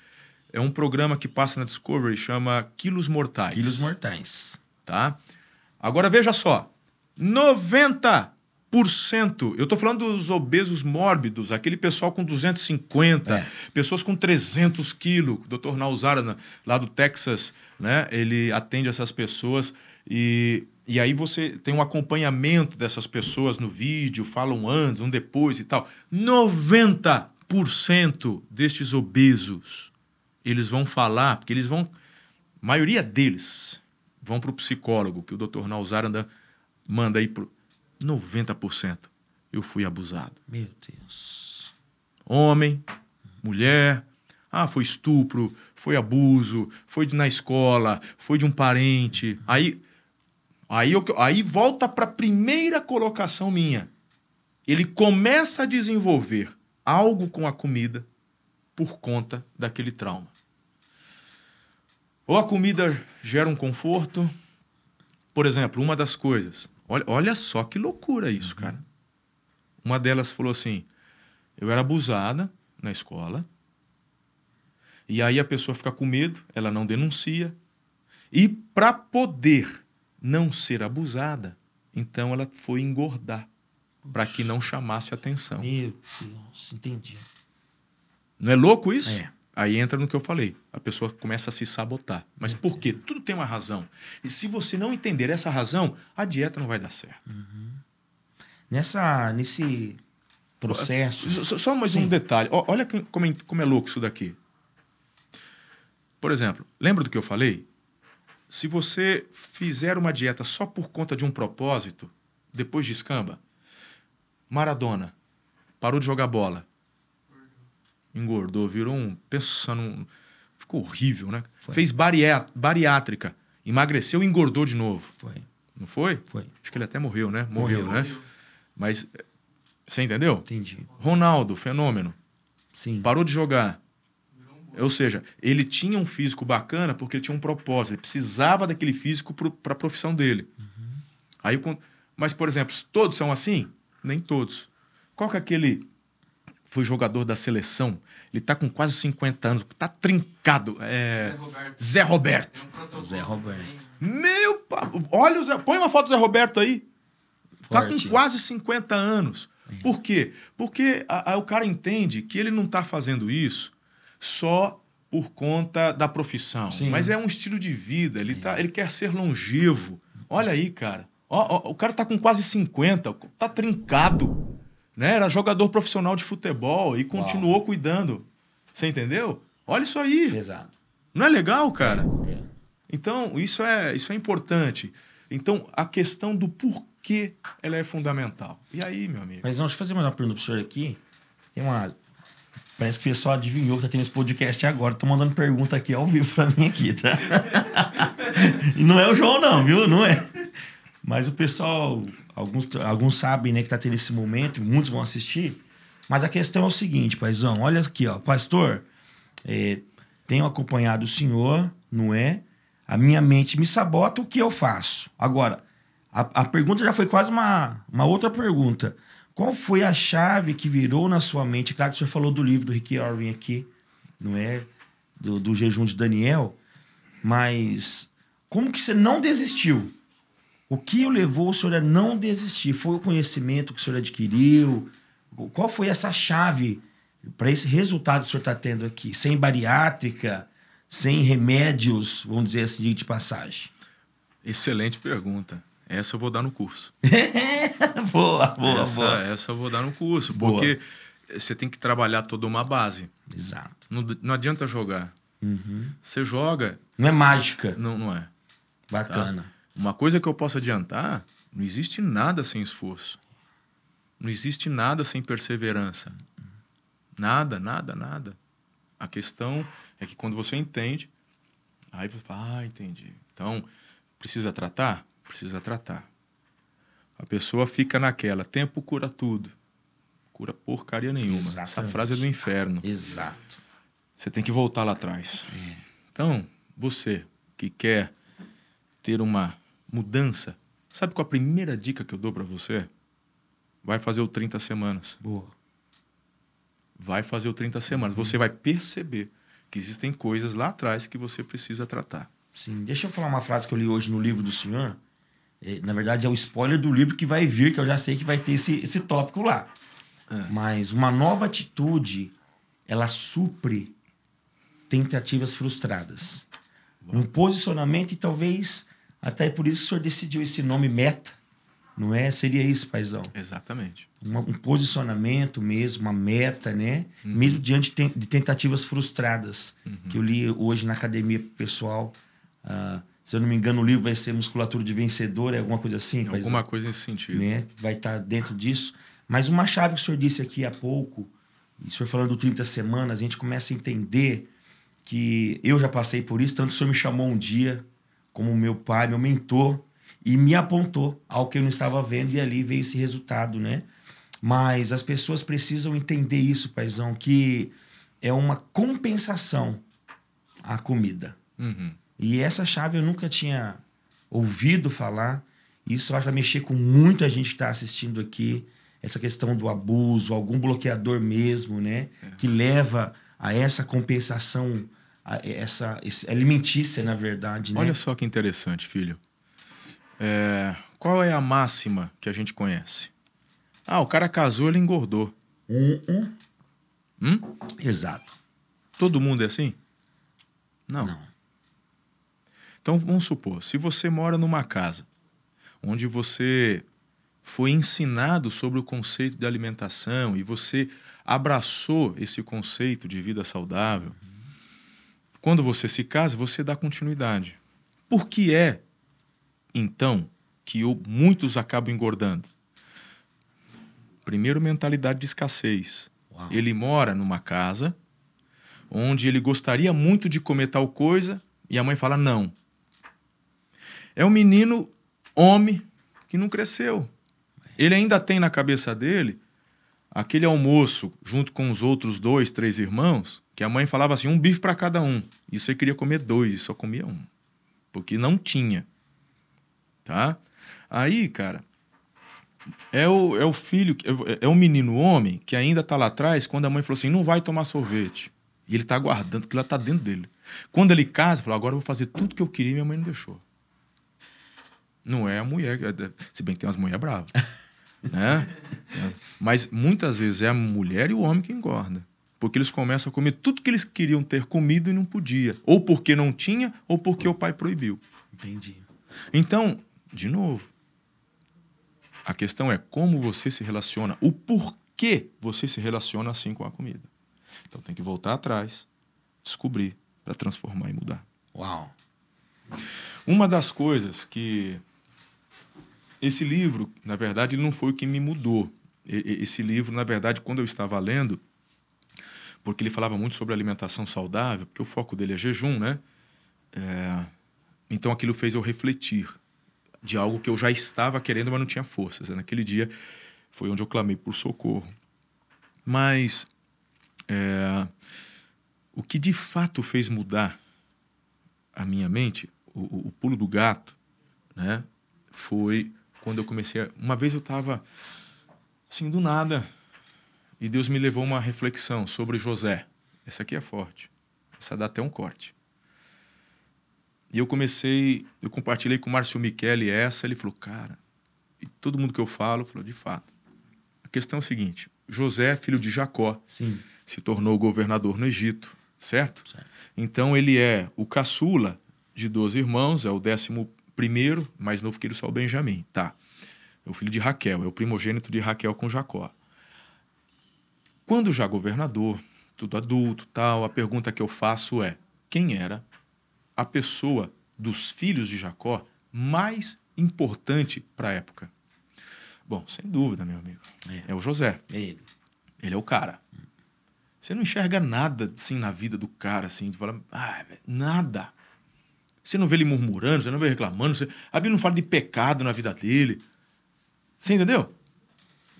É um programa que passa na Discovery, chama Quilos Mortais. Quilos Mortais. Tá? Agora veja só, 90%, eu estou falando dos obesos mórbidos, aquele pessoal com 250, pessoas com 300 quilos. O Dr. Nauzar, lá do Texas, né? Ele atende essas pessoas e aí você tem um acompanhamento dessas pessoas no vídeo, falam antes, depois e tal. 90% destes obesos, eles vão falar, porque eles vão... A maioria deles vão para o psicólogo, que o Dr. Nauzar manda aí para... 90% eu fui abusado. Meu Deus. Homem, mulher... Ah, foi estupro, foi abuso, foi na escola, foi de um parente. Aí volta para a primeira colocação minha. Ele começa a desenvolver algo com a comida por conta daquele trauma. Ou a comida gera um conforto. Por exemplo, uma das coisas... Olha só que loucura isso, cara. Uma delas falou assim, eu era abusada na escola, e aí a pessoa fica com medo, ela não denuncia, e para poder não ser abusada, então ela foi engordar, para que não chamasse atenção. Meu Deus, entendi. Não é louco isso? É. Aí entra no que eu falei. A pessoa começa a se sabotar. Mas por quê? Tudo tem uma razão. E se você não entender essa razão, a dieta não vai dar certo. Nesse processo... Só mais um detalhe. Olha como é louco isso daqui. Por exemplo, lembra do que eu falei? Se você fizer uma dieta só por conta de um propósito, depois descamba. Maradona parou de jogar bola. Engordou, virou um... Ficou horrível, né? Foi. Fez bariátrica. Emagreceu e engordou de novo. Foi. Não foi? Foi. Acho que ele até morreu, né? Morreu. Mas... Você entendeu? Entendi. Ronaldo, fenômeno. Sim. Parou de jogar. Ou seja, ele tinha um físico bacana porque ele tinha um propósito. Ele precisava daquele físico para a profissão dele. Aí, mas, por exemplo, todos são assim? Nem todos. Qual que é aquele... Foi jogador da seleção. Ele tá com quase 50 anos. Tá trincado. Zé Roberto. Meu... Olha o Zé... Põe uma foto do Zé Roberto aí. Forte. Tá com quase 50 anos. Por quê? Porque o cara entende que ele não tá fazendo isso só por conta da profissão. Sim. Mas é um estilo de vida. Ele quer ser longevo. Olha aí, cara. O cara tá com quase 50. Tá trincado. Né? Era jogador profissional de futebol e continuou cuidando. Você entendeu? Olha isso aí. Exato. Não é legal, cara? É. Então, isso é importante. Então, a questão do porquê ela é fundamental. E aí, meu amigo? Mas deixa eu fazer uma pergunta para o senhor aqui. Tem uma... Parece que o pessoal adivinhou que tá tendo esse podcast agora. Tô mandando pergunta aqui ao vivo para mim aqui, tá? E não é o João não, viu? Não é. Mas o pessoal... Alguns sabem, né, que tá tendo esse momento, muitos vão assistir. Mas a questão é o seguinte, paizão. Olha aqui, ó. Pastor, tenho acompanhado o senhor, não é? A minha mente me sabota, o que eu faço? Agora, a pergunta já foi quase uma outra pergunta. Qual foi a chave que virou na sua mente? Claro que o senhor falou do livro do Rick Irving aqui, não é? Do jejum de Daniel. Mas como que você não desistiu? O que o levou o senhor a não desistir? Foi o conhecimento que o senhor adquiriu? Qual foi essa chave para esse resultado que o senhor está tendo aqui? Sem bariátrica, sem remédios, vamos dizer assim, de passagem. Excelente pergunta. Essa eu vou dar no curso. Boa. Essa eu vou dar no curso, porque você tem que trabalhar toda uma base. Exato. Não adianta jogar. Você joga... Não é mágica. Não é. Bacana. Tá? Uma coisa que eu posso adiantar, não existe nada sem esforço. Não existe nada sem perseverança. Nada. A questão é que quando você entende, aí você fala, entendi. Então, precisa tratar? Precisa tratar. A pessoa fica naquela, tempo cura tudo. Cura porcaria nenhuma. Exatamente. Essa frase é do inferno. Exato. Você tem que voltar lá atrás. É. Então, você que quer ter uma mudança, sabe qual a primeira dica que eu dou para você? Vai fazer o 30 semanas. Boa. Vai fazer o 30 semanas. Você vai perceber que existem coisas lá atrás que você precisa tratar. Sim. Deixa eu falar uma frase que eu li hoje no livro do senhor. Na verdade, é o spoiler do livro que vai vir, que eu já sei que vai ter esse tópico lá. É. Mas uma nova atitude, ela supre tentativas frustradas. Boa. Um posicionamento, e talvez até por isso o senhor decidiu esse nome meta. Não é? Seria isso, paizão. Exatamente. Um posicionamento mesmo, uma meta, né? Uhum. Mesmo diante de tentativas frustradas, que eu li hoje na academia pessoal. Se eu não me engano, o livro vai ser Musculatura de Vencedor, é alguma coisa assim, paizão? Alguma coisa nesse sentido. Né? Vai estar dentro disso. Mas uma chave que o senhor disse aqui há pouco, e o senhor falando do 30 semanas, a gente começa a entender que eu já passei por isso, tanto o senhor me chamou um dia como meu pai, meu mentor, e me apontou ao que eu não estava vendo, e ali veio esse resultado, né? Mas as pessoas precisam entender isso, paizão, que é uma compensação à comida. Uhum. E essa chave eu nunca tinha ouvido falar. Isso eu acho que vai mexer com muita gente que está assistindo aqui. Essa questão do abuso, algum bloqueador mesmo, né? É. Que leva a essa compensação, a essa alimentícia, na verdade. Né? Olha só que interessante, filho. Qual é a máxima que a gente conhece? Ah, o cara casou, ele engordou. Exato. Todo mundo é assim? Não. Não. Então, vamos supor, se você mora numa casa onde você foi ensinado sobre o conceito de alimentação e você abraçou esse conceito de vida saudável, quando você se casa, você dá continuidade. Por que é então que muitos acabam engordando? Primeiro, mentalidade de escassez. Uau. Ele mora numa casa onde ele gostaria muito de comer tal coisa e a mãe fala não. É um menino homem que não cresceu. Ele ainda tem na cabeça dele aquele almoço junto com os outros 2, 3 irmãos que a mãe falava assim, um bife para cada um. E você queria comer 2 e só comia 1. Porque não tinha. Tá? Aí, cara, é o filho, é o menino homem que ainda tá lá atrás quando a mãe falou assim, não vai tomar sorvete. E ele tá aguardando, aquilo lá tá dentro dele. Quando ele casa, falou, agora eu vou fazer tudo que eu queria e minha mãe não deixou. Não é a mulher, se bem que tem umas mulheres bravas. Né? Mas muitas vezes é a mulher e o homem que engorda. Porque eles começam a comer tudo que eles queriam ter comido e não podia. Ou porque não tinha, ou porque o pai proibiu. Entendi. Então, de novo, a questão é como você se relaciona, o porquê você se relaciona assim com a comida. Então tem que voltar atrás, descobrir, para transformar e mudar. Uau! Uma das coisas que... Esse livro, na verdade, ele não foi o que me mudou. Esse livro, na verdade, quando eu estava lendo, porque ele falava muito sobre alimentação saudável, porque o foco dele é jejum, né? Então aquilo fez eu refletir de algo que eu já estava querendo, mas não tinha forças. Naquele dia foi onde eu clamei por socorro. Mas o que de fato fez mudar a minha mente, o pulo do gato, né, foi quando eu comecei... Uma vez eu estava assim, do nada, e Deus me levou a uma reflexão sobre José. Essa aqui é forte. Essa dá até um corte. E eu compartilhei com o Márcio Michele essa, ele falou, cara, e todo mundo que eu falo, falou, de fato. A questão é o seguinte, José, filho de Jacó, sim, se tornou governador no Egito, certo? Então ele é o caçula de 12 irmãos, é o 11º, mais novo que ele, só o Benjamim, tá? É o filho de Raquel, é o primogênito de Raquel com Jacó. Quando já governador, tudo adulto, tal, a pergunta que eu faço é, quem era a pessoa dos filhos de Jacó mais importante para a época? Bom, sem dúvida, meu amigo. É o José. É ele. Ele é o cara. Você não enxerga nada assim na vida do cara, assim, de falar, nada. Você não vê ele murmurando, você não vê ele reclamando, a Bíblia não fala de pecado na vida dele. Você entendeu?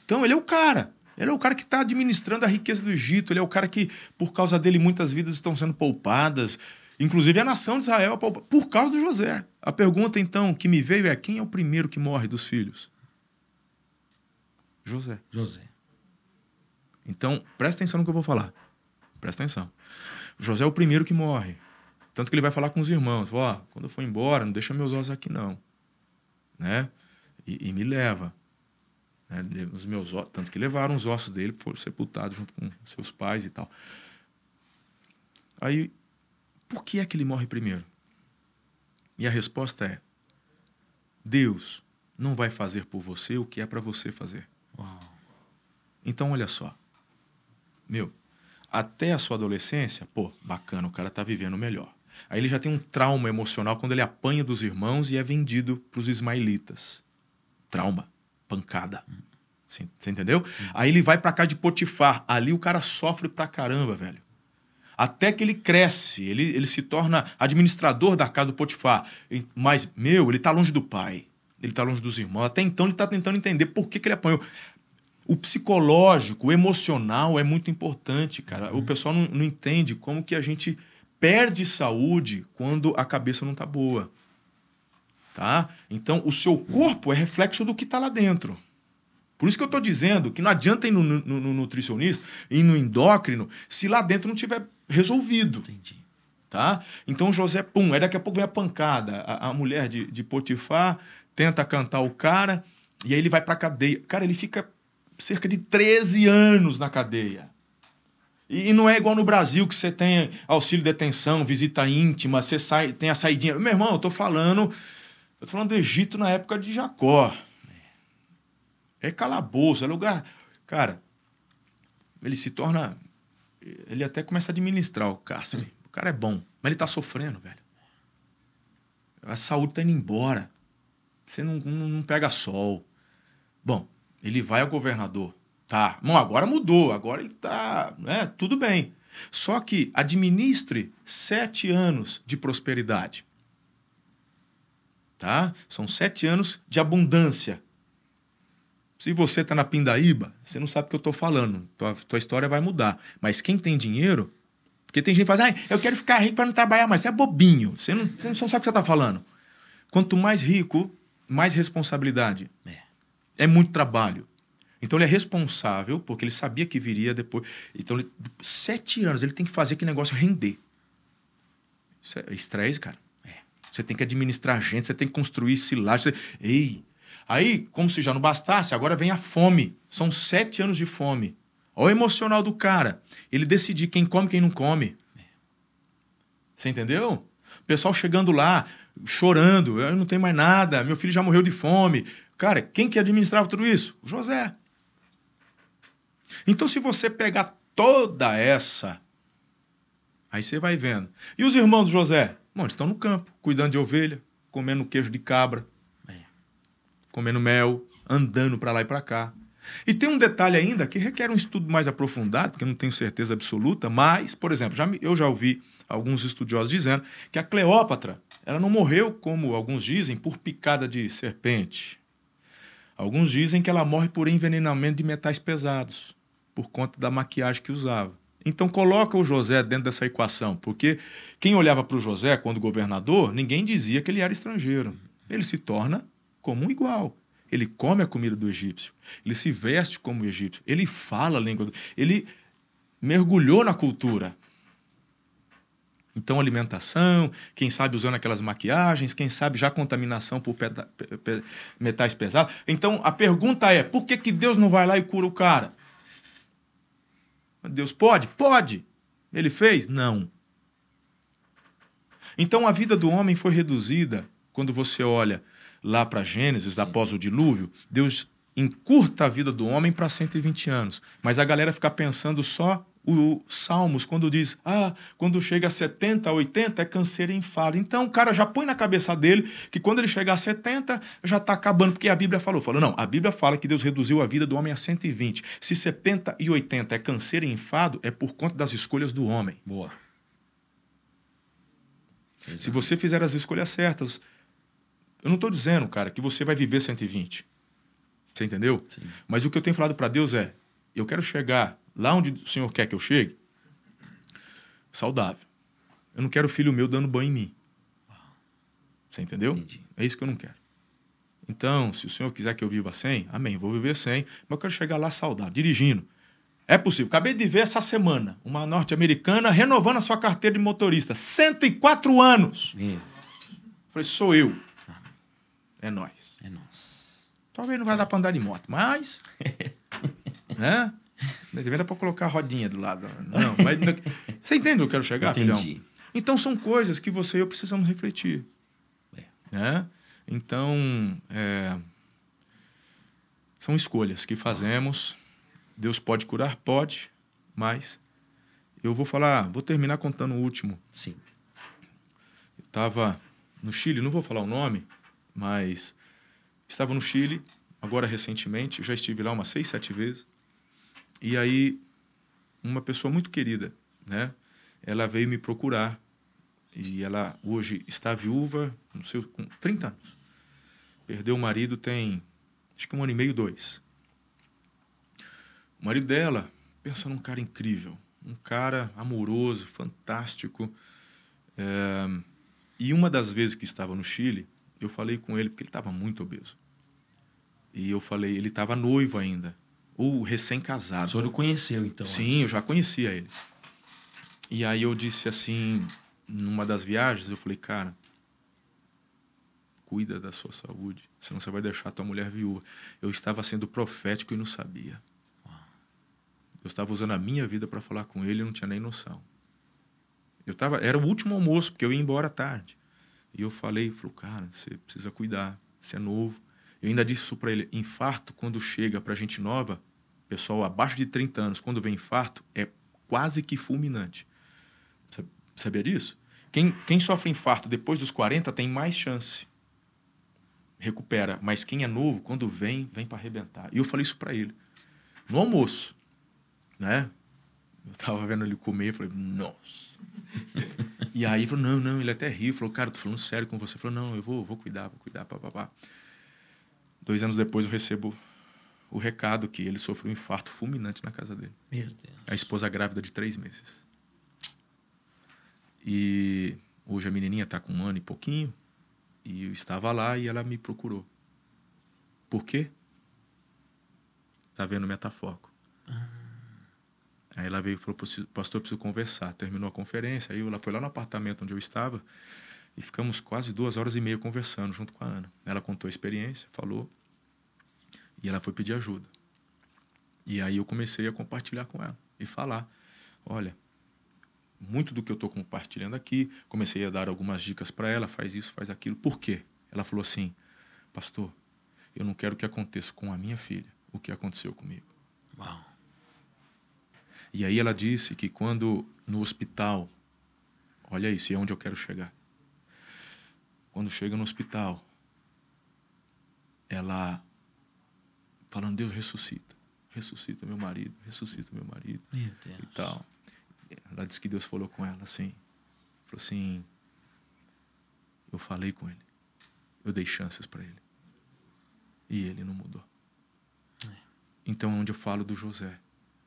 Então ele é o cara. Ele é o cara que está administrando a riqueza do Egito. Ele é o cara que, por causa dele, muitas vidas estão sendo poupadas. Inclusive, a nação de Israel é poupada por causa do José. A pergunta, então, que me veio é: quem é o primeiro que morre dos filhos? José. José. Então, presta atenção no que eu vou falar. Presta atenção. José é o primeiro que morre. Tanto que ele vai falar com os irmãos. Ó, quando eu for embora, não deixa meus ossos aqui, não. Né? E me leva. Né? Os meus ossos, tanto que levaram os ossos dele, foram sepultados junto com seus pais e tal. Aí, por que é que ele morre primeiro? E a resposta é: Deus não vai fazer por você o que é para você fazer. Uau. Então, olha só. Meu, até a sua adolescência, pô, bacana, o cara tá vivendo melhor. Aí ele já tem um trauma emocional quando ele apanha dos irmãos e é vendido para os ismaelitas. Trauma, pancada. Você entendeu? Sim. Aí ele vai para cá de Potifar. Ali o cara sofre pra caramba, velho. Até que ele cresce, ele se torna administrador da casa do Potifar. Mas, meu, ele tá longe do pai. Ele tá longe dos irmãos. Até então ele tá tentando entender por que ele apanhou. O psicológico, o emocional é muito importante, cara. O pessoal não entende como que a gente perde saúde quando a cabeça não tá boa. Tá? Então, o seu corpo é reflexo do que tá lá dentro. Por isso que eu tô dizendo que não adianta ir no nutricionista, ir no endócrino, se lá dentro não tiver resolvido. Entendi. Tá? Então, José, pum, aí daqui a pouco vem a pancada. A mulher de Potifar tenta cantar o cara e aí ele vai pra cadeia. Cara, ele fica cerca de 13 anos na cadeia. E não é igual no Brasil, que você tem auxílio detenção, visita íntima, você sai, tem a saidinha. Meu irmão, eu tô falando do Egito na época de Jacó. É calabouço, é lugar... Cara, ele se torna... Ele até começa a administrar o cárcere. O cara é bom, mas ele tá sofrendo, velho. A saúde tá indo embora. Você não pega sol. Bom, ele vai ao governador. Tá, bom, agora mudou, agora ele tá... Né, tudo bem. Só que administre 7 anos de prosperidade. Tá? São 7 anos de abundância. Se você tá na pindaíba, você não sabe o que eu tô falando. Tua história vai mudar. Mas quem tem dinheiro... Porque tem gente que fala: ah, eu quero ficar rico para não trabalhar mais. Você é bobinho. Você não sabe o que você tá falando. Quanto mais rico, mais responsabilidade. É muito trabalho. Então ele é responsável, porque ele sabia que viria depois. Então, 7 anos, ele tem que fazer aquele negócio render. Isso é estresse, cara. É. Você tem que administrar gente, você tem que construir silagem. Ei! Aí, como se já não bastasse, agora vem a fome. São 7 anos de fome. Olha o emocional do cara. Ele decidir quem come e quem não come. É. Você entendeu? O pessoal chegando lá, chorando. Eu não tenho mais nada. Meu filho já morreu de fome. Cara, quem que administrava tudo isso? O José. Então, se você pegar toda essa, aí você vai vendo. E os irmãos do José? Bom, eles estão no campo, cuidando de ovelha, comendo queijo de cabra, comendo mel, andando para lá e para cá. E tem um detalhe ainda que requer um estudo mais aprofundado, que eu não tenho certeza absoluta, mas, por exemplo, eu já ouvi alguns estudiosos dizendo que a Cleópatra, ela não morreu, como alguns dizem, por picada de serpente. Alguns dizem que ela morre por envenenamento de metais pesados, por conta da maquiagem que usava. Então, coloca o José dentro dessa equação, porque quem olhava para o José quando governador, ninguém dizia que ele era estrangeiro. Ele se torna como um igual. Ele come a comida do egípcio, ele se veste como o egípcio, ele fala a língua do... Ele mergulhou na cultura. Então, alimentação, quem sabe usando aquelas maquiagens, quem sabe já contaminação por metais pesados. Então, a pergunta é: por que Deus não vai lá e cura o cara? Deus pode? Pode. Ele fez? Não. Então, a vida do homem foi reduzida. Quando você olha lá para Gênesis, sim, após o dilúvio, Deus encurta a vida do homem para 120 anos. Mas a galera fica pensando só... O Salmos, quando diz, quando chega a 70, 80, é câncer e enfado. Então, o cara já põe na cabeça dele que quando ele chegar a 70, já está acabando, porque a Bíblia falou. Não, a Bíblia fala que Deus reduziu a vida do homem a 120. Se 70 e 80 é câncer e enfado, é por conta das escolhas do homem. Boa. Exato. Se você fizer as escolhas certas, eu não estou dizendo, cara, que você vai viver 120. Você entendeu? Sim. Mas o que eu tenho falado para Deus é: eu quero chegar lá onde o Senhor quer que eu chegue, saudável. Eu não quero filho meu dando banho em mim. Você entendeu? Entendi. É isso que eu não quero. Então, se o Senhor quiser que eu viva 100, amém, vou viver 100, mas eu quero chegar lá saudável, dirigindo. É possível. Acabei de ver essa semana uma norte-americana renovando a sua carteira de motorista. 104 anos. Falei, sou eu. É nós. É nós. Talvez não vai dar para andar de moto, mas... né? Deve dar para colocar a rodinha do lado. Não, mas... Você entende onde eu quero chegar, entendi, filhão? Então, são coisas que você e eu precisamos refletir. É. Né? Então, são escolhas que fazemos... Deus pode curar? Pode, mas eu vou falar, vou terminar contando o último. Sim. Eu estava no Chile, não vou falar o nome, mas estava no Chile, agora recentemente, eu já estive lá umas 6, 7 vezes, e aí uma pessoa muito querida, né? Ela veio me procurar, e ela hoje está viúva, não sei, com 30 anos. Perdeu o marido tem, acho que 1 ano e meio, 2. O marido dela, pensa num cara incrível, um cara amoroso, fantástico. E uma das vezes que estava no Chile, eu falei com ele, porque ele estava muito obeso. E eu falei, ele estava noivo ainda, ou recém-casado. O senhor o conheceu, então? Sim, eu já conhecia ele. E aí eu disse assim, numa das viagens, eu falei, cara, cuida da sua saúde, senão você vai deixar tua mulher viúva. Eu estava sendo profético e não sabia. Eu estava usando a minha vida para falar com ele e não tinha nem noção. Era o último almoço, porque eu ia embora à tarde. E eu falei, cara, você precisa cuidar, você é novo. Eu ainda disse isso para ele, infarto, quando chega para gente nova, pessoal abaixo de 30 anos, quando vem infarto, é quase que fulminante. Sabia disso? Quem sofre infarto depois dos 40 tem mais chance. Recupera. Mas quem é novo, quando vem para arrebentar. E eu falei isso para ele. No almoço. Né? Eu tava vendo ele comer e falei, nossa. E aí ele falou, não, ele até riu. Falou, cara, tô falando sério com você. Falou, não, eu vou cuidar, papapá. 2 anos depois eu recebo o recado que ele sofreu um infarto fulminante na casa dele. Meu Deus. A esposa grávida de 3 meses. E hoje a menininha tá com 1 ano e pouquinho. E eu estava lá e ela me procurou. Por quê? Tá vendo o Metafoco. Aí ela veio e falou, pastor, preciso conversar. Terminou a conferência, aí ela foi lá no apartamento onde eu estava e ficamos quase 2 horas e meia conversando junto com a Ana. Ela contou a experiência, falou, e ela foi pedir ajuda. E aí eu comecei a compartilhar com ela e falar, olha, muito do que eu estou compartilhando aqui, comecei a dar algumas dicas para ela, faz isso, faz aquilo. Por quê? Ela falou assim, pastor, eu não quero que aconteça com a minha filha o que aconteceu comigo. Uau! E aí ela disse que quando no hospital, olha isso, é onde eu quero chegar. Quando chega no hospital, ela falando, Deus ressuscita meu marido, meu Deus. E tal. Ela disse que Deus falou com ela assim, falou assim, eu falei com ele, eu dei chances para ele e ele não mudou. É. Então é onde eu falo do José.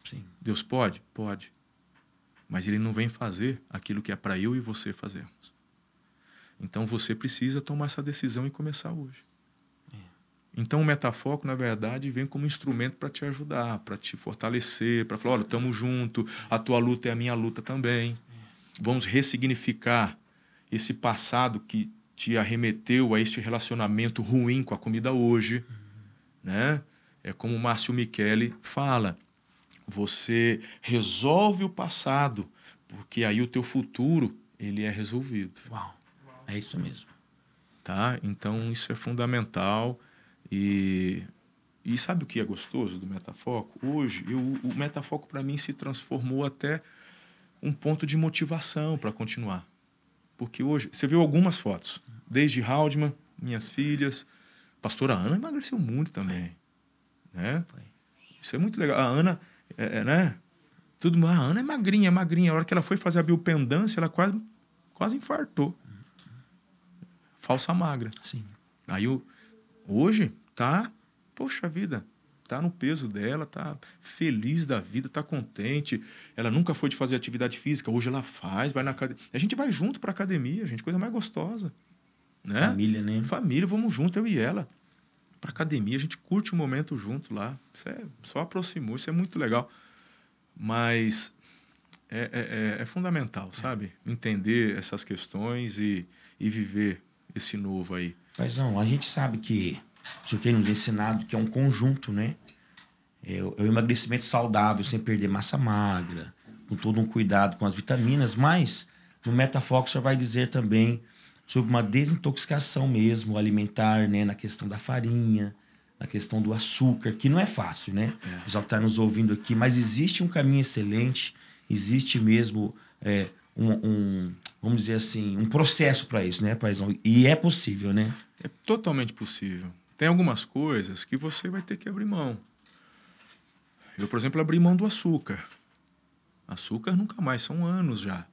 Sim. Deus pode? Pode. Mas ele não vem fazer aquilo que é para eu e você fazermos. Então você precisa tomar essa decisão e começar hoje. É. Então o Metafoco, na verdade, vem como instrumento para te ajudar, para te fortalecer, para falar, olha, estamos juntos, a tua luta é a minha luta também. É. Vamos ressignificar esse passado que te arremeteu a este relacionamento ruim com a comida hoje. Uhum. Né? É como o Márcio Michele fala, você resolve o passado, porque aí o teu futuro, ele é resolvido. Uau, é isso mesmo. Tá? Então, isso é fundamental. E sabe o que é gostoso do Metafoco? Hoje, o Metafoco, para mim, se transformou até um ponto de motivação para continuar. Porque hoje, você viu algumas fotos, desde Haldimar, minhas filhas, pastora Ana emagreceu muito também. Foi. Né? Foi. Isso é muito legal. A Ana... né? Tudo, a Ana é magrinha, A hora que ela foi fazer a biopendância, ela quase infartou. Falsa magra. Sim. Aí hoje tá, poxa vida, tá no peso dela, tá feliz da vida, tá contente. Ela nunca foi de fazer atividade física, hoje ela faz, vai na academia. A gente vai junto pra academia, gente, coisa mais gostosa. Né? Família, né? Família, vamos junto, eu e ela. Pra academia, a gente curte um momento junto lá. Isso é, só aproximou, isso é muito legal. Mas é fundamental, sabe? Entender essas questões e viver esse novo aí. Paizão, a gente sabe que o senhor tem nos ensinado que é um conjunto, né? É o emagrecimento saudável, sem perder massa magra, com todo um cuidado com as vitaminas, mas no Metafoco o senhor vai dizer também sobre uma desintoxicação mesmo alimentar, né? Na questão da farinha, na questão do açúcar, que não é fácil, né? É. O pessoal que está nos ouvindo aqui, mas existe um caminho excelente, existe mesmo vamos dizer assim, um processo para isso, né, paizão? E é possível, né? É totalmente possível. Tem algumas coisas que você vai ter que abrir mão. Eu, por exemplo, abri mão do açúcar. Açúcar nunca mais, são anos já.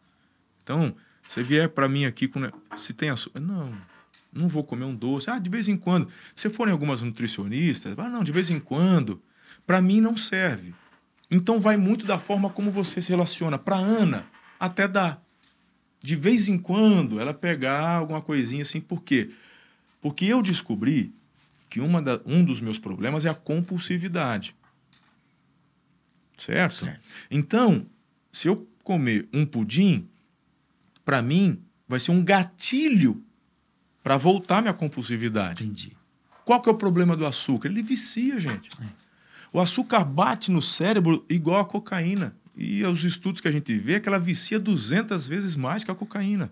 Então, você vier para mim aqui com... Se tem açúcar... Não vou comer um doce. Ah, de vez em quando. Se forem algumas nutricionistas, não, de vez em quando. Para mim não serve. Então vai muito da forma como você se relaciona. Para Ana, até dá. De vez em quando ela pegar alguma coisinha assim. Por quê? Porque eu descobri que um dos meus problemas é a compulsividade. Certo? Então, se eu comer um pudim, para mim vai ser um gatilho para voltar minha compulsividade. Entendi. Qual que é o problema do açúcar? Ele vicia, gente. É. O açúcar bate no cérebro igual a cocaína. E os estudos que a gente vê é que ela vicia 200 vezes mais que a cocaína.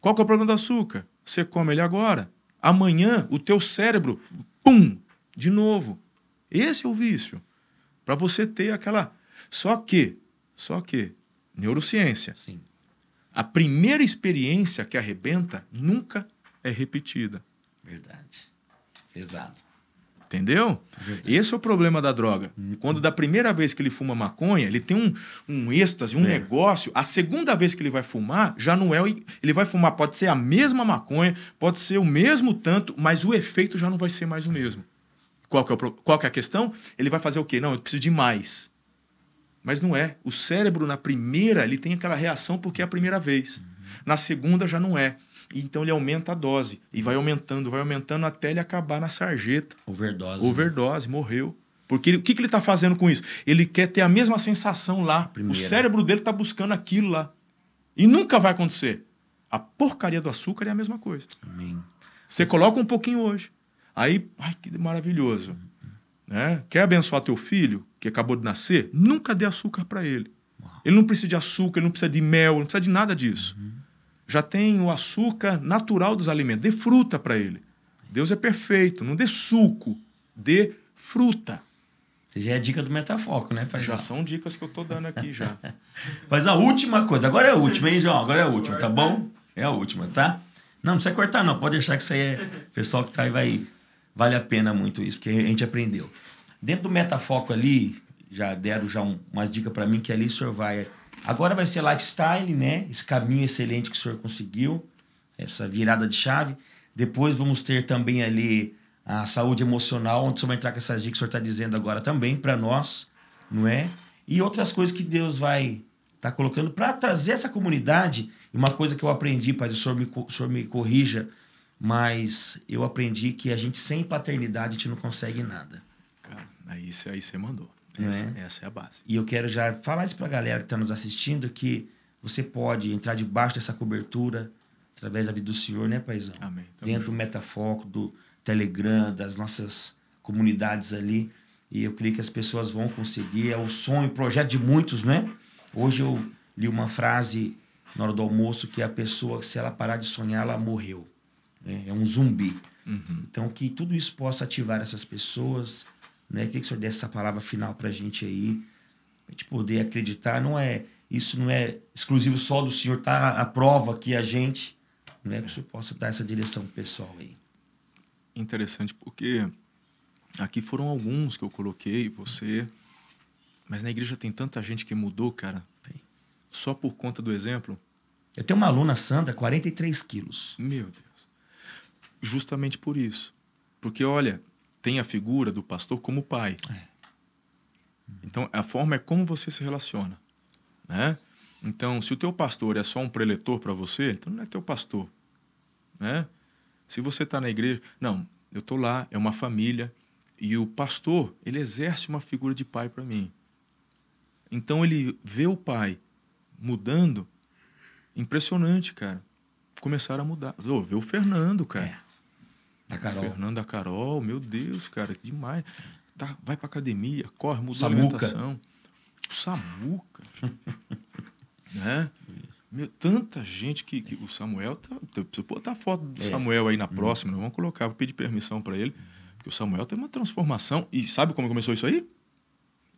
Qual que é o problema do açúcar? Você come ele agora. Amanhã, o teu cérebro, pum, de novo. Esse é o vício. Para você ter aquela... Só que, neurociência. Sim. A primeira experiência que arrebenta nunca é repetida. Verdade. Exato. Entendeu? Verdade. Esse é o problema da droga. Quando da primeira vez que ele fuma maconha, ele tem um êxtase, um negócio. A segunda vez que ele vai fumar, já não é... Ele vai fumar, pode ser a mesma maconha, pode ser o mesmo tanto, mas o efeito já não vai ser mais o mesmo. Qual que é a questão? Ele vai fazer o quê? Não, eu preciso de mais. Mas não é. O cérebro, na primeira, ele tem aquela reação porque é a primeira vez. Na segunda, já não é. Então ele aumenta a dose e vai aumentando até ele acabar na sarjeta. Overdose, né? Morreu. Porque o que ele está fazendo com isso? Ele quer ter a mesma sensação lá. O cérebro dele está buscando aquilo lá. E nunca vai acontecer. A porcaria do açúcar é a mesma coisa. Amém. Você coloca um pouquinho hoje. Aí, ai, que maravilhoso. Né? Quer abençoar teu filho, que acabou de nascer? Nunca dê açúcar para ele. Uau. Ele não precisa de açúcar, ele não precisa de mel, ele não precisa de nada disso. Já tem o açúcar natural dos alimentos. Dê fruta para ele. Deus é perfeito. Não dê suco. Dê fruta. Você já é a dica do Metafoco, né, Fazão? Já são dicas que eu tô dando aqui já. Mas a última coisa. Agora é a última, hein, João? Agora é a última, tá bom? É a última, tá? Não precisa cortar, não. Pode deixar que isso aí é... O pessoal que tá aí vai... Vale a pena muito isso, porque a gente aprendeu. Dentro do Metafoco ali, já deram já umas dicas para mim, que ali o senhor vai... Agora vai ser lifestyle, né? Esse caminho excelente que o senhor conseguiu, essa virada de chave. Depois vamos ter também ali a saúde emocional, onde o senhor vai entrar com essas dicas que o senhor está dizendo agora também para nós, não é? E outras coisas que Deus vai estar colocando para trazer essa comunidade. E uma coisa que eu aprendi, pai, o senhor me corrija, mas eu aprendi que a gente sem paternidade a gente não consegue nada. Cara, aí você mandou. Essa é a base. E eu quero já falar isso pra galera que tá nos assistindo, que você pode entrar debaixo dessa cobertura através da vida do Senhor, né, paizão? Amém. Dentro do Metafoco, do Telegram, das nossas comunidades ali. E eu creio que as pessoas vão conseguir. É o sonho, o projeto de muitos, né? Hoje eu li uma frase na hora do almoço que a pessoa, se ela parar de sonhar, ela morreu. É um zumbi. Então que tudo isso possa ativar essas pessoas... Né? Queria que o senhor desse essa palavra final pra gente aí, pra gente poder acreditar. Isso não é exclusivo só do senhor, tá a prova aqui, a gente, né? Que o senhor possa dar essa direção pro pessoal aí. Interessante, porque aqui foram alguns que eu coloquei, você, mas na igreja tem tanta gente que mudou, cara, só por conta do exemplo. Eu tenho uma aluna, Sandra, 43 quilos. Meu Deus. Justamente por isso. Porque, olha... tem a figura do pastor como pai. Então, a forma é como você se relaciona, né? Então, se o teu pastor é só um preletor para você, então não é teu pastor, né? Se você está na igreja... Não, eu estou lá, é uma família, e o pastor, ele exerce uma figura de pai para mim. Então, ele vê o pai mudando, impressionante, cara. Começaram a mudar. Oh, vê o Fernando, cara. Da Carol. O Fernando, da Carol, meu Deus, cara, que demais. Tá, vai para academia, corre, muda a alimentação. O Samuca. Né? Meu, tanta gente que o Samuel preciso botar a foto do Samuel aí na próxima, nós vamos colocar, vou pedir permissão para ele, porque o Samuel tem uma transformação. E sabe como começou isso aí?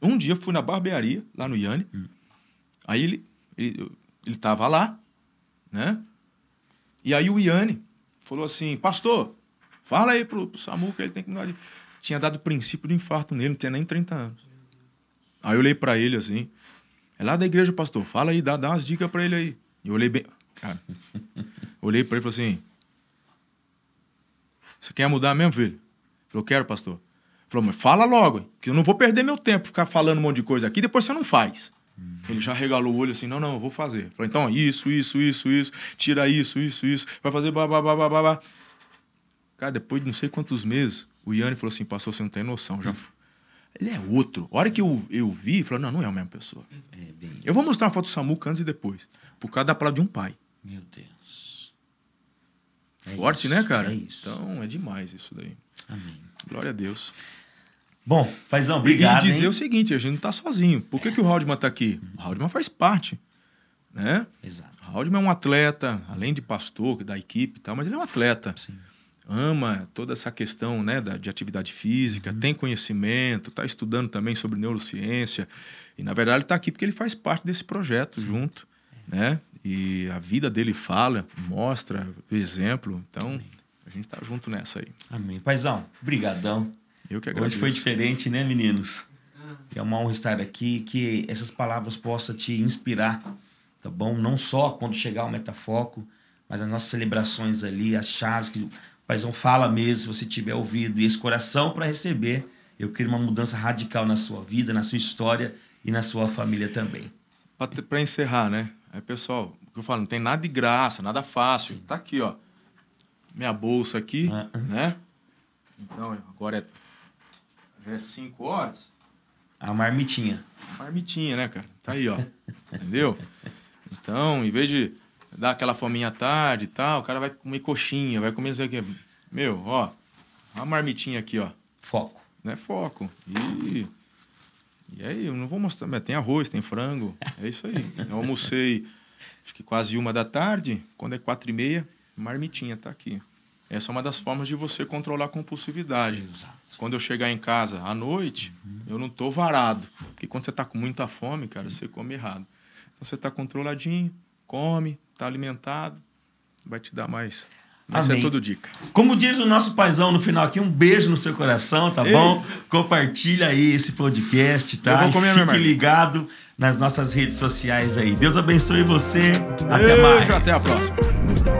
Um dia eu fui na barbearia lá no Iane, aí ele tava lá, né? E aí o Iane falou assim: pastor, fala aí pro Samuca, ele tem que mudar de... Tinha dado o princípio do infarto nele, não tinha nem 30 anos. Aí eu olhei para ele assim: é lá da igreja, pastor, fala aí, dá umas dicas para ele aí. E eu olhei bem... Cara, olhei para ele e falei assim: você quer mudar mesmo, filho? Ele falou: quero, pastor. Ele falou: mas fala logo, hein, porque eu não vou perder meu tempo ficar falando um monte de coisa aqui, depois você não faz. Ele já regalou o olho assim: não, eu vou fazer. Eu falei: então, isso, tira isso, vai fazer babá. Cara, depois de não sei quantos meses, o Iane falou assim: pastor, você não tem noção, já... Ele é outro. A hora que eu vi, falou: não é a mesma pessoa. Eu vou mostrar uma foto do Samuca antes e depois, por causa da palavra de um pai. Meu Deus. Forte, isso, né, cara? É isso. Então, é demais isso daí. Amém. Glória a Deus. Bom, Fazão, obrigado. E dizer o seguinte: a gente não está sozinho. Por que o Haldimar está aqui? O Haldimar faz parte, né? Exato. O Haldimar é um atleta, além de pastor da equipe e tal, mas ele é um atleta. Sim. Ama toda essa questão, né, de atividade física, tem conhecimento, está estudando também sobre neurociência. E, na verdade, ele está aqui porque ele faz parte desse projeto junto. Né? E a vida dele fala, mostra o exemplo. Então, a gente está junto nessa aí. Amém. Paizão, brigadão. Eu que agradeço. Hoje foi diferente, né, meninos? É uma honra estar aqui, que essas palavras possam te inspirar, tá bom? Não só quando chegar o Metafoco, mas as nossas celebrações ali, as chaves que... Paizão, fala mesmo, se você tiver ouvido e esse coração para receber, eu quero uma mudança radical na sua vida, na sua história e na sua família também. Para encerrar, né? Aí, pessoal, o que eu falo, não tem nada de graça, nada fácil. Sim. Tá aqui, ó. Minha bolsa aqui, né? Então, agora é 5 horas. A marmitinha. Marmitinha, né, cara? Tá aí, ó. Entendeu? Então, em vez de... dá aquela fominha à tarde e tal, o cara vai comer coxinha, vai comer não sei o quê. Meu, ó, uma marmitinha aqui, ó. Foco. Não é foco. E aí, eu não vou mostrar, mas tem arroz, tem frango, é isso aí. Eu almocei, acho que quase 13h, quando é 16h30, marmitinha tá aqui. Essa é uma das formas de você controlar a compulsividade. Exato. Quando eu chegar em casa à noite, eu não tô varado. Porque quando você tá com muita fome, cara, você come errado. Então, você tá controladinho, come... Tá alimentado, vai te dar mais. Mas é tudo dica. Como diz o nosso paizão no final aqui, um beijo no seu coração, tá bom? Compartilha aí esse podcast, tá? Fique ligado nas nossas redes sociais aí. Deus abençoe você. Até mais. Até a próxima.